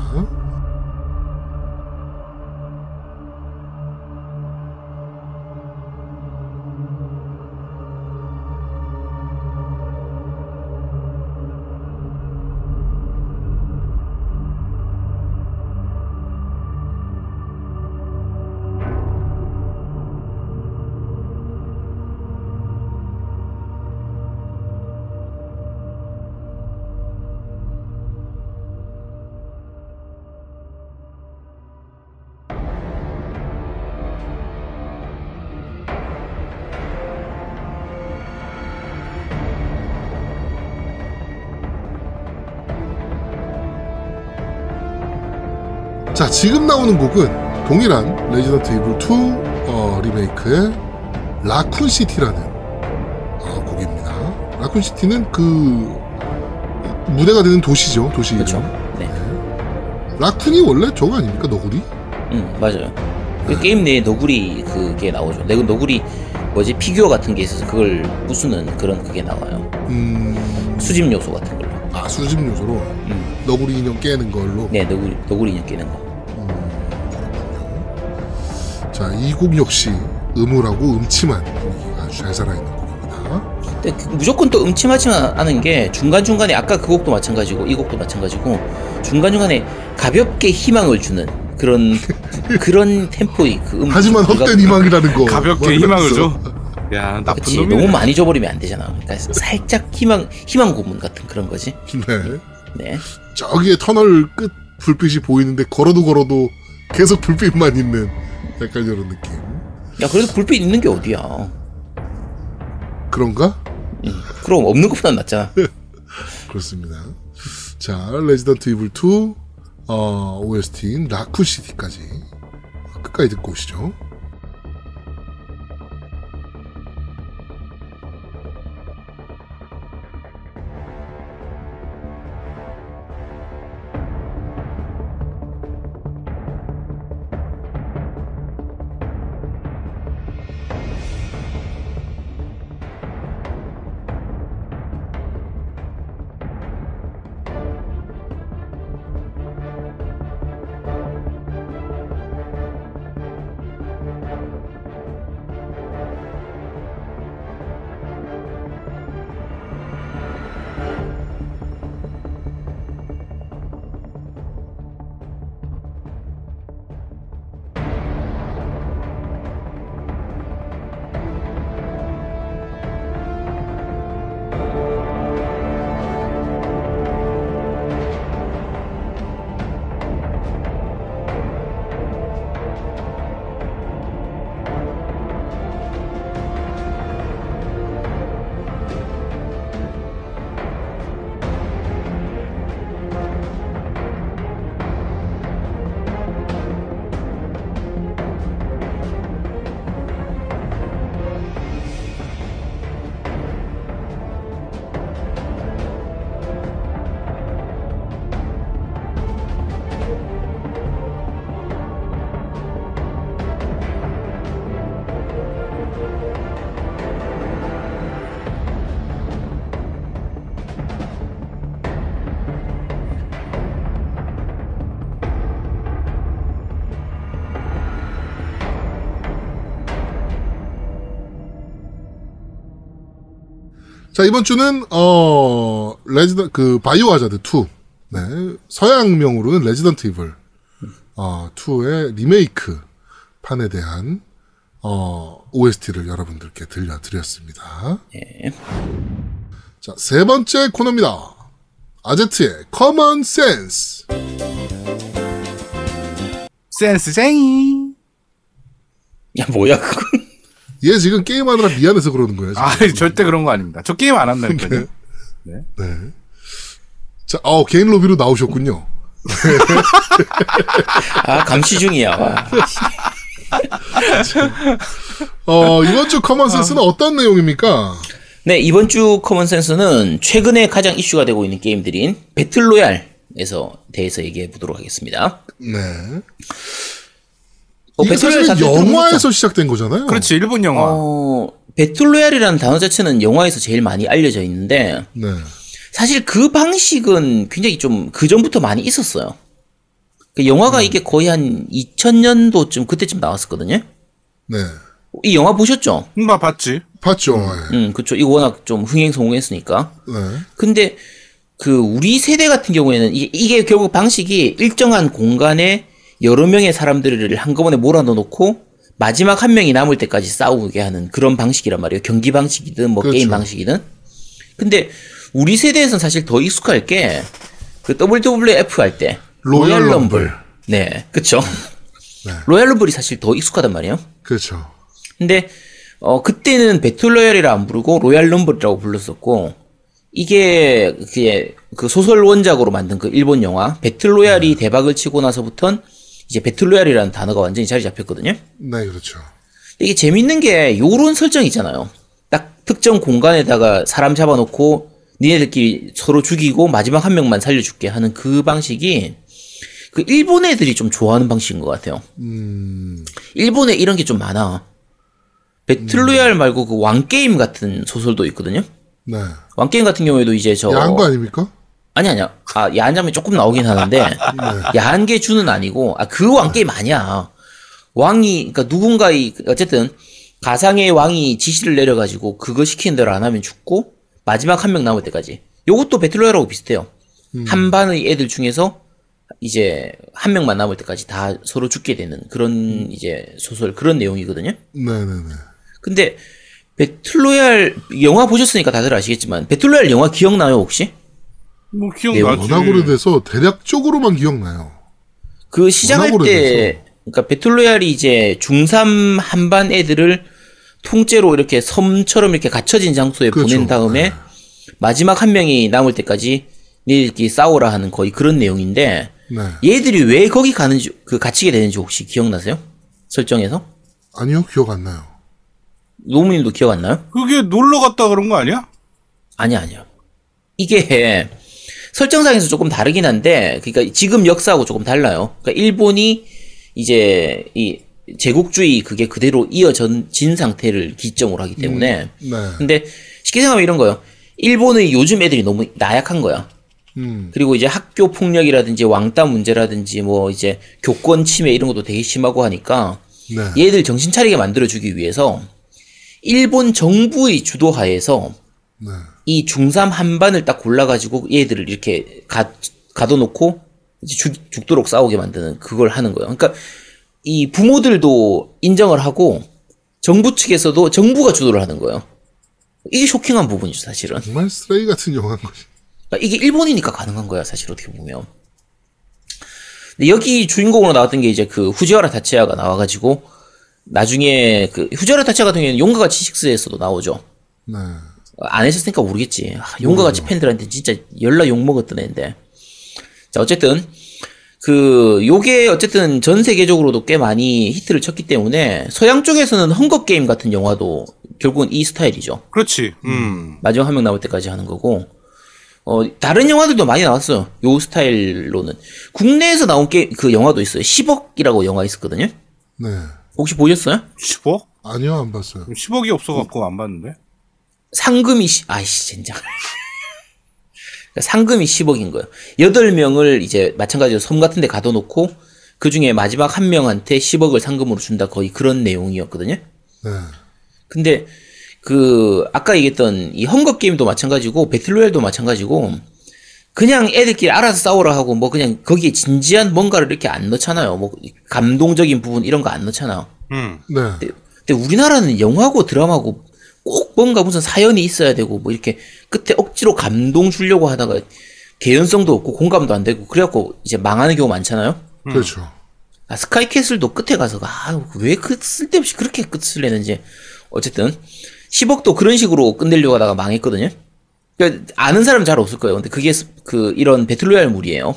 자, 지금 나오는 곡은 동일한 레지던트 이블 투 어, 리메이크의 라쿤시티라는 어, 곡입니다. 라쿤시티는 그 무대가 되는 도시죠. 도시 그렇죠. 네. 네. 라쿤이 원래 저거 아닙니까? 너구리? 응, 맞아요. 네. 그 게임 내에 너구리 그게 나오죠. 내 너구리 뭐지? 피규어 같은 게 있어서 그걸 부수는 그런 그게 나와요. 음... 수집 요소 같은 걸로. 아, 수집 요소로? 음. 너구리 인형 깨는 걸로? 네, 너구리, 너구리 인형 깨는 거. 자, 이 곡 역시 음울하고 음침한 분위기가 아주 잘 살아있는 곡입니다. 근데 그 무조건 또 음침하지만 않은 게 중간중간에 아까 그 곡도 마찬가지고 이 곡도 마찬가지고 중간중간에 가볍게 희망을 주는 그런 그런 템포의 그 음. 하지만 헛된 희망이라는 거. 가볍게 희망을 줘? 야, 나쁜 그치, 놈이네. 너무 많이 줘버리면 안 되잖아. 그러니까 살짝 희망, 희망 고문 같은 그런 거지. 네. 네. 저기에 터널 끝 불빛이 보이는데 걸어도 걸어도 계속 불빛만 있는 약간 이런 느낌. 야, 그래도 불빛 있는 게 어디야? 그런가? 음, 그럼 없는 것보단 낫잖아. 그렇습니다. 자, 레지던트 이블 투 어, 오에스티인 라쿠시티까지 끝까지 듣고 오시죠. 자, 이번 주는, 어, 레지던, 그, 바이오 하자드 투. 네. 서양명으로는 레지던트 이블, 어, 투의 리메이크 판에 대한, 어, 오에스티를 여러분들께 들려드렸습니다. 예. 자, 세 번째 코너입니다. 아제트의 커먼 센스. 센스쟁이. 야, 뭐야, 그거. 얘 지금 게임하느라 미안해서 그러는 거예요. 아, 절대 그런 거 아닙니다. 저 게임 안 한다니까요. 네. 네. 네. 자, 어, 개인 로비로 나오셨군요. 아, 감시 중이야. 어, 이번 주 커먼센스는 아. 어떤 내용입니까? 네, 이번 주 커먼센스는 최근에 가장 이슈가 되고 있는 게임들인 배틀로얄에서 대해서 얘기해 보도록 하겠습니다. 네. 어, 이게 사실 영화에서 시작된 거잖아요. 그렇지, 일본 영화. 어, 배틀로얄이라는 단어 자체는 영화에서 제일 많이 알려져 있는데, 네. 사실 그 방식은 굉장히 좀 그전부터 많이 있었어요. 그러니까 영화가 음. 이게 거의 한 이천 년도쯤 그때쯤 나왔었거든요. 네. 이 영화 보셨죠? 음, 나 봤지. 봤죠. 음, 음 그렇죠. 이거 워낙 좀 흥행 성공했으니까. 네. 근데 그 우리 세대 같은 경우에는 이게, 이게 결국 방식이 일정한 공간에 여러 명의 사람들을 한꺼번에 몰아넣어놓고 마지막 한 명이 남을 때까지 싸우게 하는 그런 방식이란 말이에요. 경기 방식이든 뭐 그렇죠. 게임 방식이든. 근데 우리 세대에서는 사실 더 익숙할 게 그 더블유더블유에프 할 때 로얄, 로얄 럼블. 럼블. 네, 그렇죠. 네. 로얄 럼블이 사실 더 익숙하단 말이에요. 그렇죠. 근데 어 그때는 배틀로얄이라 안 부르고 로얄 럼블이라고 불렀었고 이게 그게 그 소설 원작으로 만든 그 일본 영화 배틀로얄이 네. 대박을 치고 나서부터는 이제 배틀로얄이라는 단어가 완전히 자리 잡혔거든요. 네, 그렇죠. 이게 재밌는 게 요런 설정이 있잖아요. 딱 특정 공간에다가 사람 잡아놓고 니네들끼리 서로 죽이고 마지막 한 명만 살려줄게 하는 그 방식이 그 일본 애들이 좀 좋아하는 방식인 것 같아요. 음... 일본에 이런 게 좀 많아. 배틀로얄 음... 말고 그 왕게임 같은 소설도 있거든요. 네. 왕게임 같은 경우에도 이제 저... 야한 거 아닙니까? 아니, 아니야. 아, 야한 장면이 조금 나오긴 하는데, 네. 야한 게 주는 아니고, 아, 그 왕게임 아니야. 왕이, 그러니까 누군가의, 어쨌든, 가상의 왕이 지시를 내려가지고, 그거 시키는 대로 안 하면 죽고, 마지막 한 명 남을 때까지. 요것도 배틀로얄하고 비슷해요. 음. 한 반의 애들 중에서, 이제, 한 명만 남을 때까지 다 서로 죽게 되는 그런, 음. 이제, 소설, 그런 내용이거든요. 네네네. 근데, 배틀로얄, 영화 보셨으니까 다들 아시겠지만, 배틀로얄 영화 기억나요, 혹시? 뭐 기억나지. 워낙 오래돼서 대략적으로만 기억나요. 그 시작할 때 그러니까 배틀로얄이 이제 중삼 한반 애들을 통째로 이렇게 섬처럼 이렇게 갇혀진 장소에 그렇죠. 보낸 다음에 네. 마지막 한 명이 남을 때까지 니들끼리 싸우라 하는 거의 그런 내용인데 네. 얘들이 왜 거기 가는지 그 갇히게 되는지 혹시 기억나세요? 설정에서? 아니요, 기억 안 나요. 노무님도 기억 안 나요? 그게 놀러 갔다 그런 거 아니야? 아니야, 아니야. 이게 설정상에서 조금 다르긴 한데, 그러니까 지금 역사하고 조금 달라요. 그러니까 일본이 이제 이 제국주의 그게 그대로 이어진 상태를 기점으로 하기 때문에. 음, 네. 근데 쉽게 생각하면 이런 거예요. 일본의 요즘 애들이 너무 나약한 거야. 음. 그리고 이제 학교 폭력이라든지 왕따 문제라든지 뭐 이제 교권 침해 이런 것도 되게 심하고 하니까 네. 얘들 정신 차리게 만들어주기 위해서 일본 정부의 주도하에서 네. 이 중삼 한반을 딱 골라가지고 얘들을 이렇게 가, 가둬놓고 이제 죽, 죽도록 싸우게 만드는 그걸 하는 거예요. 그러니까 이 부모들도 인정을 하고 정부 측에서도 정부가 주도를 하는 거예요. 이게 쇼킹한 부분이죠, 사실은. 정말 쓰레기 같은 영화인 거지. 그러니까 이게 일본이니까 가능한 거야, 사실 어떻게 보면. 근데 여기 주인공으로 나왔던 게 이제 그 후지와라 다치야가 나와가지고 나중에 그 후지와라 다치야 같은 경우에는 용가같이 식스에서도 나오죠. 네. 안 했었으니까 모르겠지. 아, 용가같이 팬들한테 진짜 열라 욕먹었던 애인데. 자, 어쨌든 그 요게 어쨌든 전 세계적으로도 꽤 많이 히트를 쳤기 때문에 서양 쪽에서는 헝거 게임 같은 영화도 결국은 이 스타일이죠. 그렇지. 음. 마지막 한 명 나올 때까지 하는 거고. 어 다른 영화들도 많이 나왔어요. 요 스타일로는. 국내에서 나온 게임 그 영화도 있어요. 십억이라고 영화 있었거든요. 네. 혹시 보셨어요? 십억? 아니요, 안 봤어요. 십억이 없어 갖고 안 봤는데. 상금이 시... 아이씨 젠장. 상금이 십억인 거예요. 여덟 명을 이제 마찬가지로 섬 같은 데 가둬놓고 그중에 마지막 한 명한테 십억을 상금으로 준다 거의 그런 내용이었거든요. 네. 근데 그 아까 얘기했던 이 헝거 게임도 마찬가지고 배틀로얄도 마찬가지고 그냥 애들끼리 알아서 싸우라 하고 뭐 그냥 거기에 진지한 뭔가를 이렇게 안 넣잖아요. 뭐 감동적인 부분 이런 거 안 넣잖아요. 음. 네. 근데, 근데 우리나라는 영화고 드라마고 꼭 뭔가 무슨 사연이 있어야 되고 뭐 이렇게 끝에 억지로 감동 주려고 하다가 개연성도 없고 공감도 안 되고 그래갖고 이제 망하는 경우 많잖아요. 음. 그렇죠. 아, 스카이캐슬도 끝에 가서 아, 왜 그 쓸데없이 그렇게 끝을 내는지 어쨌든 십억도 그런 식으로 끝내려고 하다가 망했거든요. 그러니까 아는 사람 잘 없을 거예요. 근데 그게 그 이런 배틀로얄물이에요.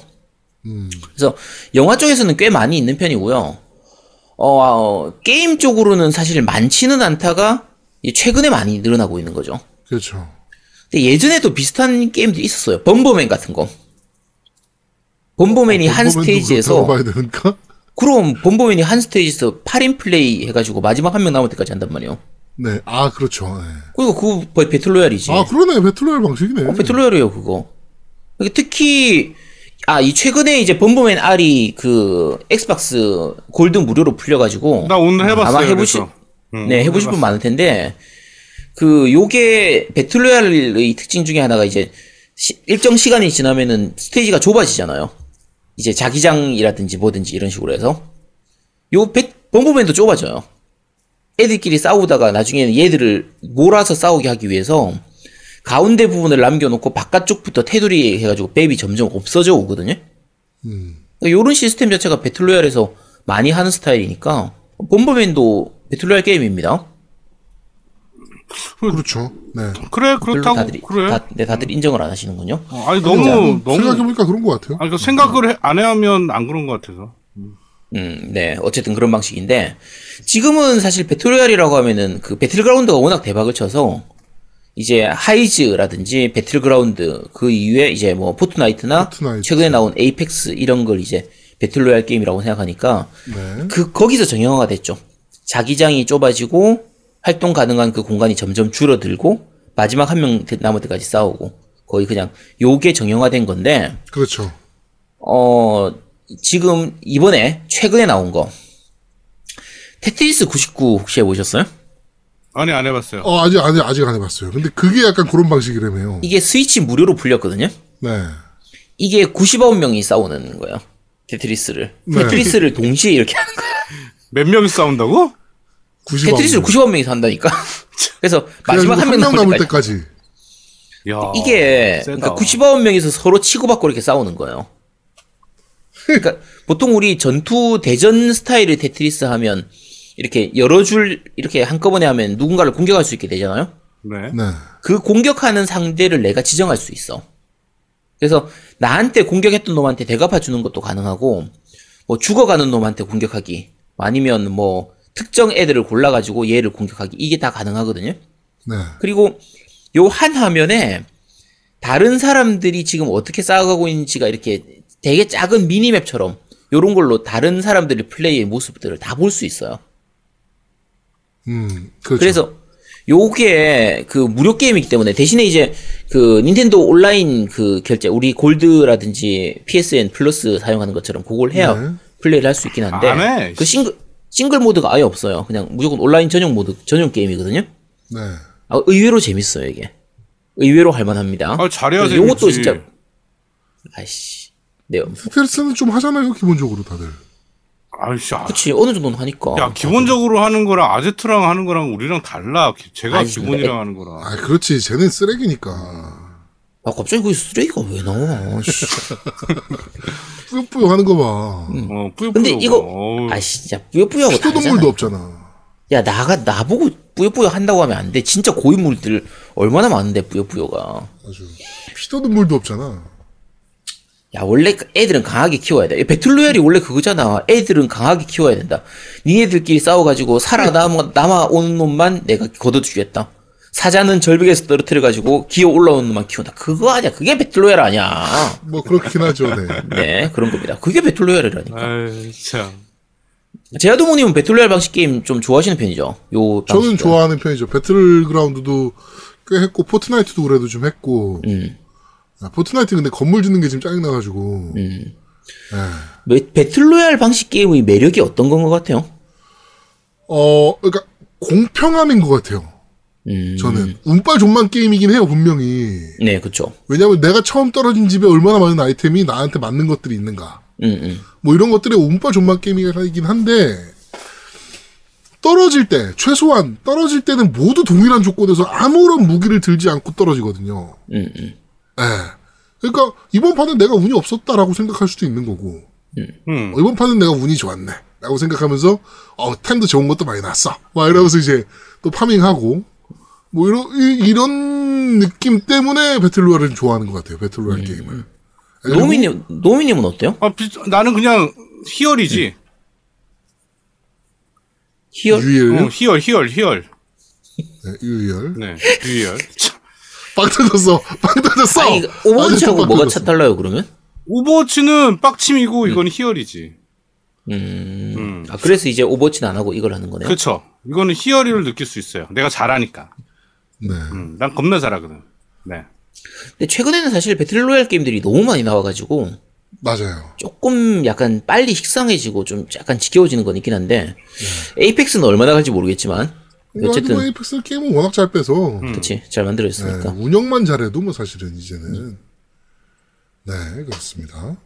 음. 그래서 영화 쪽에서는 꽤 많이 있는 편이고요. 어, 어 게임 쪽으로는 사실 많지는 않다가 최근에 많이 늘어나고 있는 거죠. 그렇죠. 근데 예전에도 비슷한 게임들이 있었어요. 범버맨 같은 거. 범버맨이 어, 한 스테이지에서 봐야 되는가? 그럼 범버맨이 한 스테이지에서 팔 인 플레이 해가지고 마지막 한 명 남을 때까지 한단 말이에요. 네, 아 그렇죠. 네. 그러니까 그거 거의 배틀로얄이지. 아 그러네, 배틀로얄 방식이네. 어, 배틀로얄이에요 그거. 특히 아, 이 최근에 이제 범범맨 R이 그 엑스박스 골드 무료로 풀려가지고 나 오늘 해봤어요. 아마 해보실 응, 네 해보실 해봤어요. 분 많을 텐데 그 요게 배틀로얄의 특징 중에 하나가 이제 시, 일정 시간이 지나면은 스테이지가 좁아지잖아요. 이제 자기장이라든지 뭐든지 이런 식으로 해서 요 배, 범범맨도 좁아져요. 애들끼리 싸우다가 나중에는 얘들을 몰아서 싸우게 하기 위해서 가운데 부분을 남겨놓고 바깥쪽부터 테두리 해가지고 맵이 점점 없어져 오거든요. 음. 그러니까 이런 시스템 자체가 배틀로얄에서 많이 하는 스타일이니까 범버맨도 배틀로얄 게임입니다. 그렇죠. 네. 그래 그렇다고 다들, 그래. 다, 네, 다들 인정을 안 하시는군요. 어, 아니 너무 너무, 너무 생각해보니까 그런 것 같아요. 아니, 그러니까 생각을 해, 안 해하면 안 그런 것 같아서. 음. 음, 네. 어쨌든 그런 방식인데, 지금은 사실 배틀로얄이라고 하면은 그 배틀그라운드가 워낙 대박을 쳐서, 이제 하이즈라든지 배틀그라운드, 그 이후에 이제 뭐 포트나이트나 포트나이트. 최근에 나온 에이펙스 이런 걸 이제 배틀로얄 게임이라고 생각하니까, 네. 그, 거기서 정형화가 됐죠. 자기장이 좁아지고, 활동 가능한 그 공간이 점점 줄어들고, 마지막 한 명 남을 때까지 싸우고, 거의 그냥 요게 정형화된 건데, 그렇죠. 어, 지금 이번에 최근에 나온 거 테트리스 구십구 혹시 해보셨어요? 아니 안 해봤어요. 어 아직 아직 아직 안 해봤어요. 근데 그게 약간 그런 방식이라며요. 이게 스위치 무료로 풀렸거든요. 네. 이게 구십구 명이 싸우는 거예요. 테트리스를 네. 테트리스를 동시에 이렇게 하는 거야. 몇 명이 싸운다고? 테트리스를 구십구 명이 산다니까. 그래서 마지막 한 명 남을 때까지. 때까지. 야, 이게 그러니까 구십구 명이서 서로 치고받고 이렇게 싸우는 거예요. 그러니까 보통 우리 전투 대전 스타일의 테트리스 하면 이렇게 여러 줄 이렇게 한꺼번에 하면 누군가를 공격할 수 있게 되잖아요. 네. 네. 그 공격하는 상대를 내가 지정할 수 있어. 그래서 나한테 공격했던 놈한테 대갚아주는 것도 가능하고, 뭐 죽어가는 놈한테 공격하기, 아니면 뭐 특정 애들을 골라가지고 얘를 공격하기, 이게 다 가능하거든요. 네. 그리고 요 한 화면에 다른 사람들이 지금 어떻게 싸워가고 있는지가 이렇게 되게 작은 미니맵처럼 요런 걸로 다른 사람들이 플레이의 모습들을 다 볼 수 있어요. 음, 그렇죠. 그래서 요게 그 무료 게임이기 때문에 대신에 이제 그 닌텐도 온라인 그 결제, 우리 골드라든지 피에스엔 플러스 사용하는 것처럼 그걸 해야 네. 플레이를 할 수 있긴 한데 아, 네. 그 싱글 싱글 모드가 아예 없어요. 그냥 무조건 온라인 전용 모드 전용 게임이거든요. 네. 아, 의외로 재밌어요 이게. 의외로 할만합니다. 아, 잘해야지. 요것도 진짜 아이씨. 네. 스펠스는 좀 하잖아요 기본적으로 다들. 아이씨. 아... 그치 어느 정도는 하니까. 야 기본적으로 다들. 하는 거랑 아제트랑 하는 거랑 우리랑 달라. 제가 아니, 기본이랑 근데... 하는 거랑. 아 그렇지. 쟤는 쓰레기니까. 아 갑자기 거기 쓰레기가 왜 나와? 뿌요뿌요 하는 거 봐. 응. 어 뿌요뿌요. 근데 이거 아 진짜 뿌요뿌요하고 다르잖아. 피도동물도 없잖아. 야 나가 나보고 뿌요뿌요 한다고 하면 안 돼. 진짜 고인물들 얼마나 많은데 뿌요뿌요가. 아주 피도동물도 없잖아. 야 원래 애들은 강하게 키워야 돼. 배틀로얄이 원래 그거잖아. 애들은 강하게 키워야 된다. 니네들끼리 싸워가지고 살아남아 남아오는 놈만 내가 거둬주겠다. 사자는 절벽에서 떨어뜨려가지고 기어 올라오는 놈만 키운다. 그거 아니야. 그게 배틀로얄 아니야. 뭐 그렇긴 하죠. 네. 네 그런 겁니다. 그게 배틀로얄이라니까. 아유 참. 제아도모님은 배틀로얄 방식 게임 좀 좋아하시는 편이죠? 요 저는 좋아하는 편이죠. 배틀그라운드도 꽤 했고 포트나이트도 그래도 좀 했고 음. 아, 포트나이트 근데 건물 짓는 게 지금 짜증나가지고 음. 배틀로얄 방식 게임의 매력이 어떤 건 것 같아요? 어, 그러니까 공평함인 것 같아요. 음. 저는 운빨 존만 게임이긴 해요 분명히. 네, 그렇죠. 왜냐하면 내가 처음 떨어진 집에 얼마나 많은 아이템이 나한테 맞는 것들이 있는가. 음, 음. 뭐 이런 것들이 운빨 존만 게임이긴 한데 떨어질 때 최소한 떨어질 때는 모두 동일한 조건에서 아무런 무기를 들지 않고 떨어지거든요. 음, 음. 예. 그러니까 이번 판은 내가 운이 없었다라고 생각할 수도 있는 거고 음. 어, 이번 판은 내가 운이 좋았네 라고 생각하면서 어 템도 좋은 것도 많이 났어 막 이러면서 이제 또 파밍하고 뭐 이런 이런 느낌 때문에 배틀로얄을 좋아하는 것 같아요. 배틀로얄 음. 게임을. 노미님 노미님은 어때요? 아 비, 나는 그냥 희열이지. 음. 희열? 어, 희열 희열 희열. 네, 유희열. 네, 유희열. 빵 터졌어. 빵 터졌어. 아니, 오버워치하고 뭐가 차 달라요 그러면? 오버워치는 빡침이고 이건 음. 희열이지. 음. 음. 아 그래서 이제 오버워치는 안 하고 이걸 하는 거네요. 그렇죠. 이거는 희열이를 느낄 수 있어요. 내가 잘하니까. 네. 음, 난 겁나 잘하거든. 네. 근데 최근에는 사실 배틀로얄 게임들이 너무 많이 나와가지고 맞아요. 조금 약간 빨리 식상해지고 좀 약간 지겨워지는 건 있긴 한데 네. 에이펙스는 얼마나 갈지 모르겠지만. 어쨌든 뭐 에이펙스 게임은 워낙 잘 빼서 그렇지 잘 만들어졌으니까 네, 운영만 잘해도 뭐 사실은 이제는 네 그렇습니다.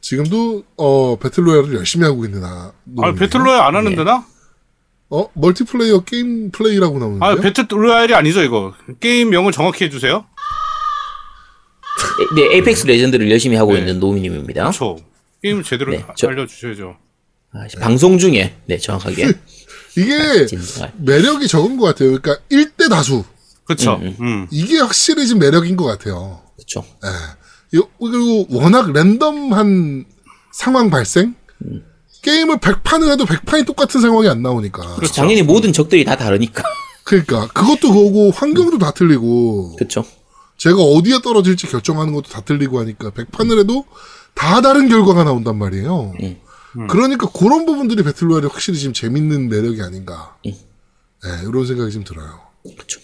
지금도 어 배틀로얄을 열심히 하고 있는 아 아, 배틀로얄 안 하는데 네. 나? 어 멀티플레이어 게임 플레이라고 나오는데 아 배틀로얄이 아니죠 이거 게임명을 정확히 해주세요. 에, 네 에이펙스 레전드를 열심히 하고 네. 있는 노미님입니다. 그렇죠. 게임을 제대로 네, 저, 알려주셔야죠. 아, 네. 방송 중에 네 정확하게 이게 매력이 적은 것 같아요. 그러니까 일대 다수. 그렇죠. 음, 음. 이게 확실히 지금 매력인 것 같아요. 그렇죠. 예. 그리고 워낙 랜덤한 상황 발생. 음. 게임을 백 판을 해도 백 판이 똑같은 상황이 안 나오니까. 그렇죠. 당연히 모든 적들이 다 다르니까. 그러니까 그것도 그거고 환경도 음. 다 틀리고. 그렇죠. 제가 어디에 떨어질지 결정하는 것도 다 틀리고 하니까 백 판을 해도 다 다른 결과가 나온단 말이에요. 음. 음. 그러니까 그런 부분들이 배틀로얄이 확실히 지금 재밌는 매력이 아닌가. 음. 네, 이런 생각이 좀 들어요. 그렇죠.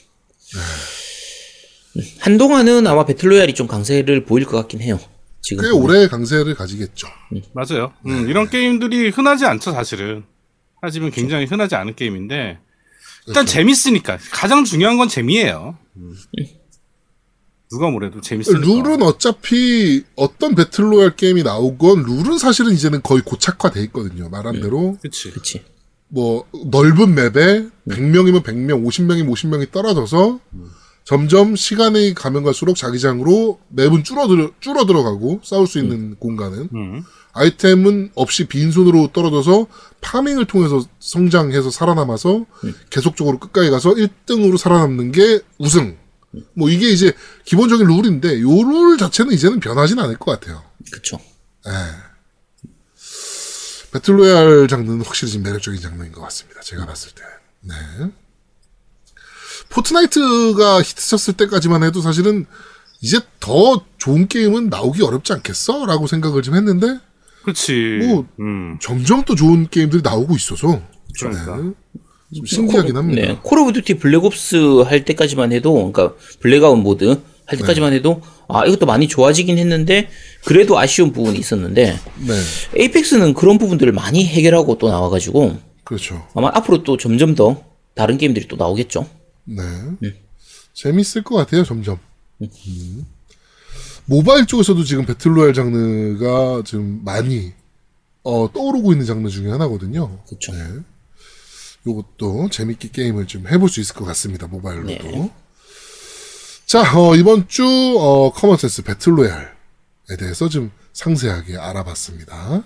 네. 한동안은 아마 배틀로얄이 좀 강세를 보일 것 같긴 해요. 지금 꽤 보면. 오래 강세를 가지겠죠. 음. 맞아요. 네. 음, 이런 게임들이 흔하지 않죠, 사실은. 하지만 굉장히 그렇죠. 흔하지 않은 게임인데 일단 그렇죠. 재밌으니까 가장 중요한 건 재미예요. 음. 누가 뭐래도 재밌으니까. 룰은 어차피 어떤 배틀로얄 게임이 나오건 룰은 사실은 이제는 거의 고착화돼 있거든요. 말한 대로. 그치. 그치. 뭐 넓은 맵에 음. 백 명이면 백 명, 오십 명이면 오십 명이 떨어져서 음. 점점 시간이 가면 갈수록 자기장으로 맵은 줄어들, 줄어들어가고 싸울 수 있는 음. 공간은 음. 아이템은 없이 빈손으로 떨어져서 파밍을 통해서 성장해서 살아남아서 음. 계속적으로 끝까지 가서 일 등으로 살아남는 게 우승. 음. 뭐 이게 이제 기본적인 룰인데 요 룰 자체는 이제는 변하진 않을 것 같아요. 그쵸. 예. 배틀로얄 장르는 확실히 지금 매력적인 장르인 것 같습니다. 제가 봤을 때. 네. 포트나이트가 히트쳤을 때까지만 해도 사실은 이제 더 좋은 게임은 나오기 어렵지 않겠어? 라고 생각을 좀 했는데. 그치. 뭐, 음. 점점 또 좋은 게임들이 나오고 있어서. 그러니까. 네. 좀 신기하긴 코, 합니다. 네. 콜 오브 듀티 블랙옵스 할 때까지만 해도, 그러니까 블랙아웃 모드 할 때까지만 네. 해도, 아, 이것도 많이 좋아지긴 했는데, 그래도 아쉬운 부분이 있었는데, 네. 에이펙스는 그런 부분들을 많이 해결하고 또 나와가지고. 그렇죠. 아마 앞으로 또 점점 더 다른 게임들이 또 나오겠죠. 네. 네. 재밌을 것 같아요, 점점. 네. 음. 모바일 쪽에서도 지금 배틀로얄 장르가 지금 많이, 어, 떠오르고 있는 장르 중에 하나거든요. 그쵸. 네. 요것도 재밌게 게임을 좀 해볼 수 있을 것 같습니다, 모바일로도. 네. 자, 어, 이번 주, 어, 커먼센스 배틀로얄에 대해서 좀 상세하게 알아봤습니다.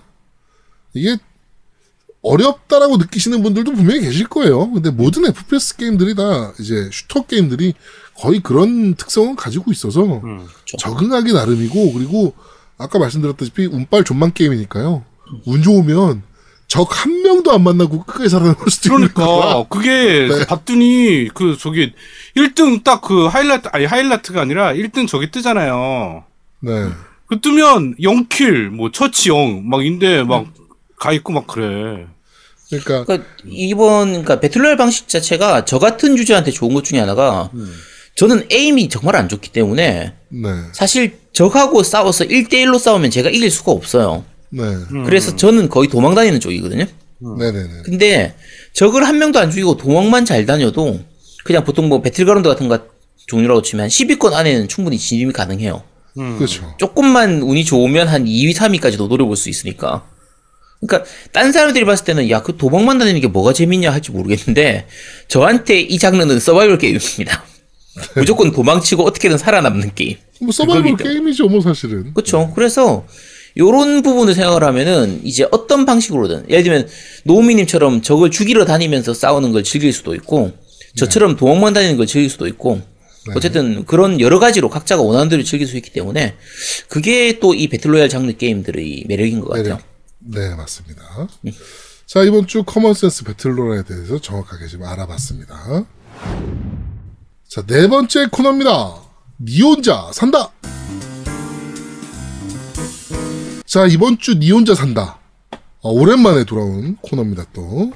이게, 어렵다라고 느끼시는 분들도 분명히 계실 거예요. 근데 모든 에프피에스 게임들이 다 이제 슈터 게임들이 거의 그런 특성을 가지고 있어서 음, 그렇죠. 적응하기 나름이고 그리고 아까 말씀드렸다시피 운빨 존망 게임이니까요. 운 좋으면 적 한 명도 안 만나고 끝까지 살아남을 수도 그러니까, 있는 거야. 그게 네. 봤더니 그 저기 일 등 딱 그 하이라이트 아니 하이라이트가 아니라 일 등 저기 뜨잖아요. 네. 그 뜨면 영 킬 뭐 처치 영 막 인데 막 가 있고 막 그래. 그러니까, 그러니까 이번 그러니까 배틀로얄 방식 자체가 저 같은 유저한테 좋은 것 중에 하나가 음. 저는 에임이 정말 안 좋기 때문에 네. 사실 적하고 싸워서 일 대일로 싸우면 제가 이길 수가 없어요. 네. 음. 그래서 저는 거의 도망다니는 쪽이거든요. 음. 네네네. 근데 적을 한 명도 안 죽이고 도망만 잘 다녀도 그냥 보통 뭐 배틀그라운드 같은 거 종류라고 치면 십 위권 안에는 충분히 진입이 가능해요. 음. 그렇죠. 조금만 운이 좋으면 한 이 위, 삼 위까지도 노려볼 수 있으니까. 그러니까 딴 사람들이 봤을 때는 야, 그 도망만 다니는 게 뭐가 재밌냐 할지 모르겠는데 저한테 이 장르는 서바이벌 게임입니다. 무조건 도망치고 어떻게든 살아남는 게임. 뭐 서바이벌 게임이죠, 뭐 사실은. 그렇죠. 그래서 이런 부분을 생각을 하면은 이제 어떤 방식으로든 예를 들면 노우미님처럼 적을 죽이러 다니면서 싸우는 걸 즐길 수도 있고 저처럼 도망만 다니는 걸 즐길 수도 있고 어쨌든 그런 여러 가지로 각자가 원하는 대로 즐길 수 있기 때문에 그게 또 이 배틀로얄 장르 게임들의 매력인 것 같아요. 네, 맞습니다. 네. 자, 이번 주 커먼센스 배틀로얄에 대해서 정확하게 지금 알아봤습니다. 자, 네 번째 코너입니다. 니 혼자 산다! 자, 이번 주 니 혼자 산다. 어, 오랜만에 돌아온 코너입니다, 또.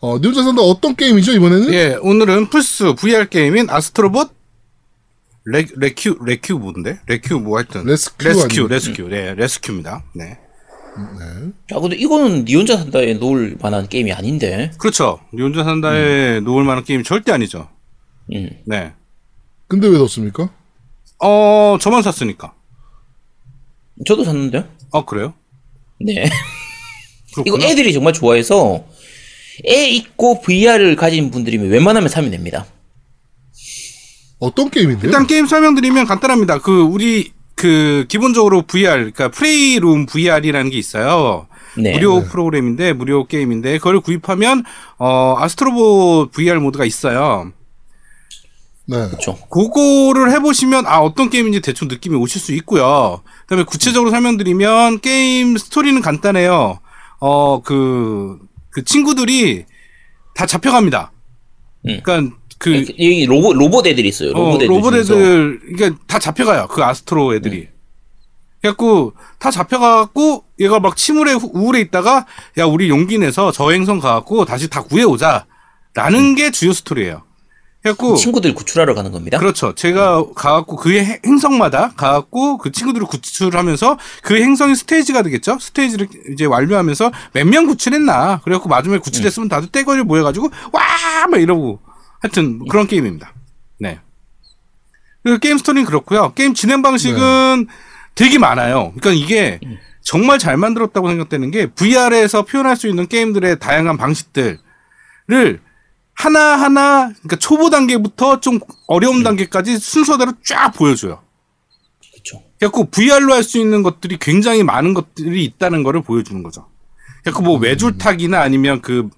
어, 니 혼자 산다 어떤 게임이죠, 이번에는? 예, 오늘은 플스 브이알 게임인 아스트로봇 레, 레큐, 레큐 뭔데? 레큐 뭐 하여튼. 레스큐, 레스큐, 레스큐. 네, 레스큐입니다. 네. 네. 아, 근데 이거는 니 혼자 산다에 놓을 만한 게임이 아닌데. 그렇죠. 니 혼자 산다에 음. 놓을 만한 게임이 절대 아니죠. 음. 네. 근데 왜 넣었습니까? 어, 저만 샀으니까. 저도 샀는데. 아, 그래요? 네. 이거 애들이 정말 좋아해서 애 있고 브이알을 가진 분들이면 웬만하면 사면 됩니다. 어떤 게임인데요? 일단 게임 설명드리면 간단합니다. 그, 우리, 그 기본적으로 브이알, 그러니까 플레이룸 브이알이라는 게 있어요. 네. 무료 프로그램인데 무료 게임인데 그걸 구입하면 어 아스트로봇 브이알 모드가 있어요. 네. 그렇죠. 그거를 해보시면 아 어떤 게임인지 대충 느낌이 오실 수 있고요. 그다음에 구체적으로 설명드리면 게임 스토리는 간단해요. 어 그 그 친구들이 다 잡혀갑니다. 음. 그러니까. 그 여기 로봇 로봇 애들이 있어요. 로봇, 어, 로봇 애들 그러니까 다 잡혀가요. 그 아스트로 애들이. 네. 그래갖고 다 잡혀가갖고 얘가 막 침울에 우울에 있다가 야 우리 용기 내서 저행성 가갖고 다시 다 구해오자라는 음. 게 주요 스토리예요. 그래갖고 친구들 구출하러 가는 겁니다. 그렇죠. 제가 음. 가갖고 그의 행성마다 가갖고 그 친구들을 구출하면서 그 행성이 스테이지가 되겠죠. 스테이지를 이제 완료하면서 몇 명 구출했나. 그래갖고 마지막에 구출했으면 음. 다들 떼거리를 모여가지고 와 막 이러고. 하여튼 그런 게임입니다. 네. 그리고 게임 스토리는 그렇고요. 게임 진행 방식은 네. 되게 많아요. 그러니까 이게 정말 잘 만들었다고 생각되는 게 브이알에서 표현할 수 있는 게임들의 다양한 방식들을 하나하나, 그러니까 초보 단계부터 좀 어려운 음. 단계까지 순서대로 쫙 보여줘요. 그렇죠. 그래서 브이알로 할 수 있는 것들이 굉장히 많은 것들이 있다는 거를 보여주는 거죠. 그래서 뭐 음. 외줄타기나 아니면 그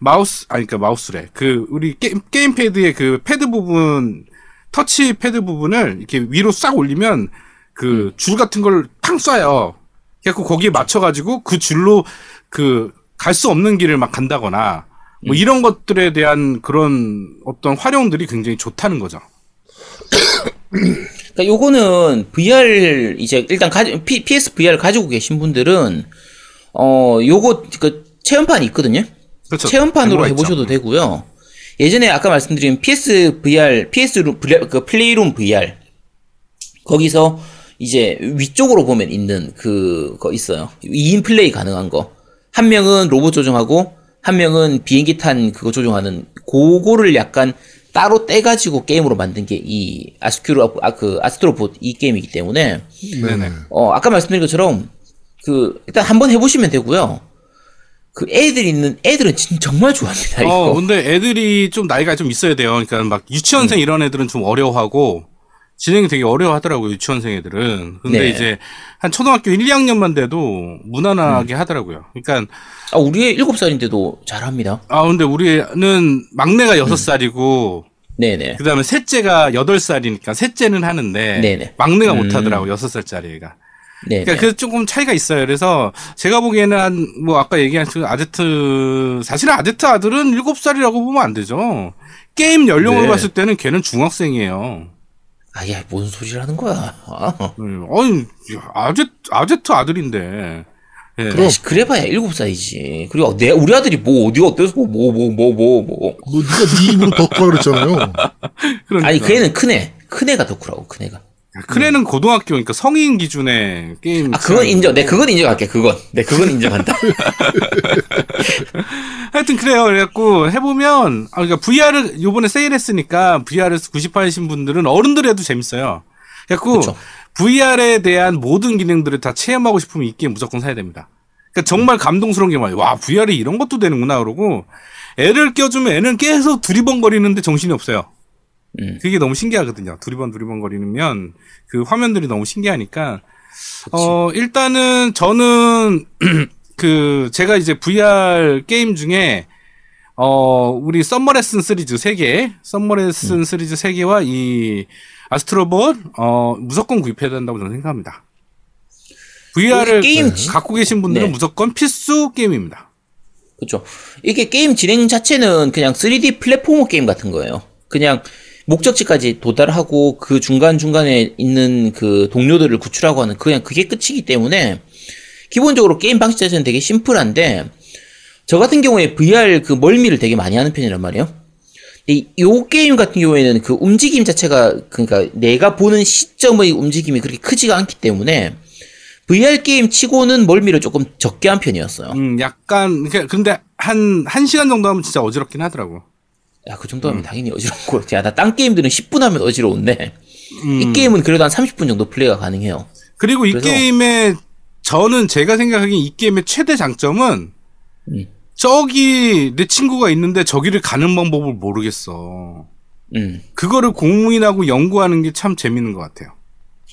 마우스, 아니, 그러니까 마우스래. 그 우리 게임, 게임 패드의 그 패드 부분, 터치 패드 부분을 이렇게 위로 싹 올리면 그 줄 같은 걸 탕 쏴요. 그래서 거기에 맞춰가지고 그 줄로 그 갈 수 없는 길을 막 간다거나 뭐 음. 이런 것들에 대한 그런 어떤 활용들이 굉장히 좋다는 거죠. 그러니까 요거는 브이알 이제 일단 가지, 피, 피에스 브이아르 가지고 계신 분들은 어 요거 그 체험판이 있거든요. 그렇죠. 체험판으로 해보셔도 있죠. 되고요. 예전에 아까 말씀드린 피에스 브이아르, 피에스 그 플레이룸 브이아르 거기서 이제 위쪽으로 보면 있는 그거 있어요. 이 인 플레이 가능한 거. 한 명은 로봇 조종하고 한 명은 비행기 탄 그거 조종하는 그거를 약간 따로 떼가지고 게임으로 만든 게 이 아스큐르 아, 그 아스트로봇 이 게임이기 때문에 네네. 어 아까 말씀드린 것처럼 그 일단 한번 해보시면 되고요. 그 애들 있는 애들은 진짜 정말 좋아합니다. 이거. 어 근데 애들이 좀 나이가 좀 있어야 돼요. 그러니까 막 유치원생 음. 이런 애들은 좀 어려워하고 진행이 되게 어려워하더라고요. 유치원생 애들은. 근데 네. 이제 한 초등학교 일, 이 학년만 돼도 무난하게 음. 하더라고요. 그러니까 아 우리 애 일곱 살인데도 잘합니다. 아 근데 우리 애는 막내가 여섯 살이고 음. 네네. 그다음에 셋째가 여덟 살이니까 셋째는 하는데 네네. 막내가 음. 못하더라고요. 여섯 살짜리 애가. 네. 그러니까 그래서 조금 차이가 있어요. 그래서 제가 보기에는 한 뭐 아까 얘기한 그 아제트 사실은 아제트 아들은 일곱 살이라고 보면 안 되죠. 게임 연령으로 네. 봤을 때는 걔는 중학생이에요. 아야 뭔 소리를 하는 거야? 아. 아니 아제트 아제트 아들인데. 네. 그래 그래봐야 일곱 살이지. 그리고 내 우리 아들이 뭐 어디 어때서 뭐 뭐 뭐 뭐 뭐. 너 네가 네 입으로 덕후라 그랬잖아요. 그러니까. 아니 그 애는 큰 애, 큰 애가 덕후라고 큰 애가. 큰 애는 음. 고등학교니까 성인 기준의 게임. 아, 그건 인정. 네, 그건 인정할게. 그건. 네, 그건 인정한다. 하여튼 그래요. 그래갖고 해보면, 아, 그러니까 브이아르을 요번에 세일했으니까 브이아르을 구입하신 분들은 어른들에도 재밌어요. 그래갖고 그쵸. 브이아르에 대한 모든 기능들을 다 체험하고 싶으면 이 게임 무조건 사야 됩니다. 그러니까 정말 음. 감동스러운 게 많아요. 와, 브이아르이 이런 것도 되는구나. 그러고 애를 껴주면 애는 계속 두리번거리는데 정신이 없어요. 그게 너무 신기하거든요. 두리번 두리번 거리면 그 화면들이 너무 신기하니까 그치. 어 일단은 저는 그 제가 이제 브이아르 게임 중에 어 우리 썸머 레슨 시리즈 세 개, 썸머 레슨 음. 시리즈 세 개와 이 아스트로봇 어 무조건 구입해야 된다고 저는 생각합니다. 브이아르을 게임 갖고 계신 분들은 네. 무조건 필수 게임입니다. 그렇죠. 이게 게임 진행 자체는 그냥 쓰리디 플랫폼 게임 같은 거예요. 그냥 목적지까지 도달하고 그 중간중간에 있는 그 동료들을 구출하고 하는 그냥 그게 끝이기 때문에 기본적으로 게임 방식 자체는 되게 심플한데 저 같은 경우에 브이아르 그 멀미를 되게 많이 하는 편이란 말이에요. 이, 요 게임 같은 경우에는 그 움직임 자체가 그러니까 내가 보는 시점의 움직임이 그렇게 크지가 않기 때문에 브이아르 게임 치고는 멀미를 조금 적게 한 편이었어요. 음, 약간 근데 한, 한 시간 정도 하면 진짜 어지럽긴 하더라고. 야, 그 정도 하면 음. 당연히 어지럽고. 야, 나 딴 게임들은 십 분 하면 어지러운데, 음. 이 게임은 그래도 한 삼십 분 정도 플레이가 가능해요. 그리고 이 게임의, 저는 제가 생각하기엔 이 게임의 최대 장점은, 음. 저기, 내 친구가 있는데 저기를 가는 방법을 모르겠어. 음. 그거를 고민하고 연구하는 게 참 재밌는 것 같아요.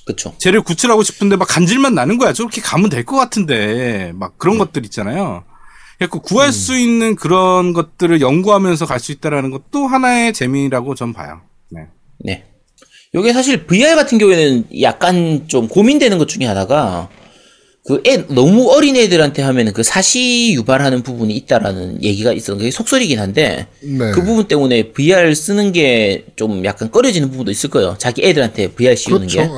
그쵸. 쟤를 구출하고 싶은데 막 간질만 나는 거야. 저렇게 가면 될 것 같은데. 막 그런 음. 것들 있잖아요. 그 구할 음. 수 있는 그런 것들을 연구하면서 갈 수 있다라는 것도 하나의 재미라고 전 봐요. 네. 네. 요게 사실 브이아르 같은 경우에는 약간 좀 고민되는 것 중에 하나가 그 애, 너무 어린 애들한테 하면은 그 사시 유발하는 부분이 있다라는 얘기가 있어서 그게 속설이긴 한데 네. 그 부분 때문에 브이아르 쓰는 게 좀 약간 꺼려지는 부분도 있을 거예요. 자기 애들한테 브이아르 씌우는 그렇죠. 게. 네.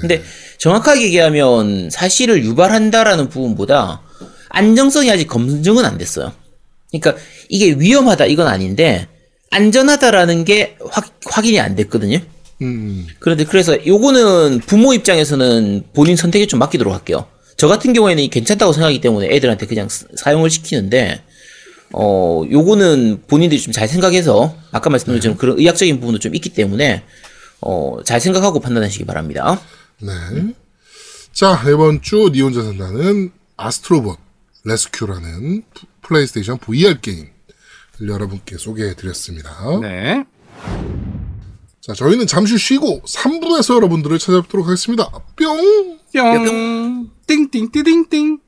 근데 정확하게 얘기하면 사시를 유발한다라는 부분보다 안정성이 아직 검증은 안 됐어요. 그러니까 이게 위험하다 이건 아닌데 안전하다라는 게 확, 확인이 안 됐거든요. 음. 그런데 그래서 요거는 부모 입장에서는 본인 선택에 좀 맡기도록 할게요. 저 같은 경우에는 괜찮다고 생각하기 때문에 애들한테 그냥 사용을 시키는데 어 요거는 본인들이 좀 잘 생각해서 아까 말씀드린 것처럼 네. 그런 의학적인 부분도 좀 있기 때문에 어 잘 생각하고 판단하시기 바랍니다. 네. 음? 자 이번 주 니 혼자 산다는 아스트로봇 레스큐라는 플레이스테이션 브이아르 게임 여러분께 소개해드렸습니다. 네. 자, 저희는 잠시 쉬고 삼 부에서 여러분들을 찾아뵙도록 하겠습니다. 뿅! 뿅! 띵띵띵띵띵!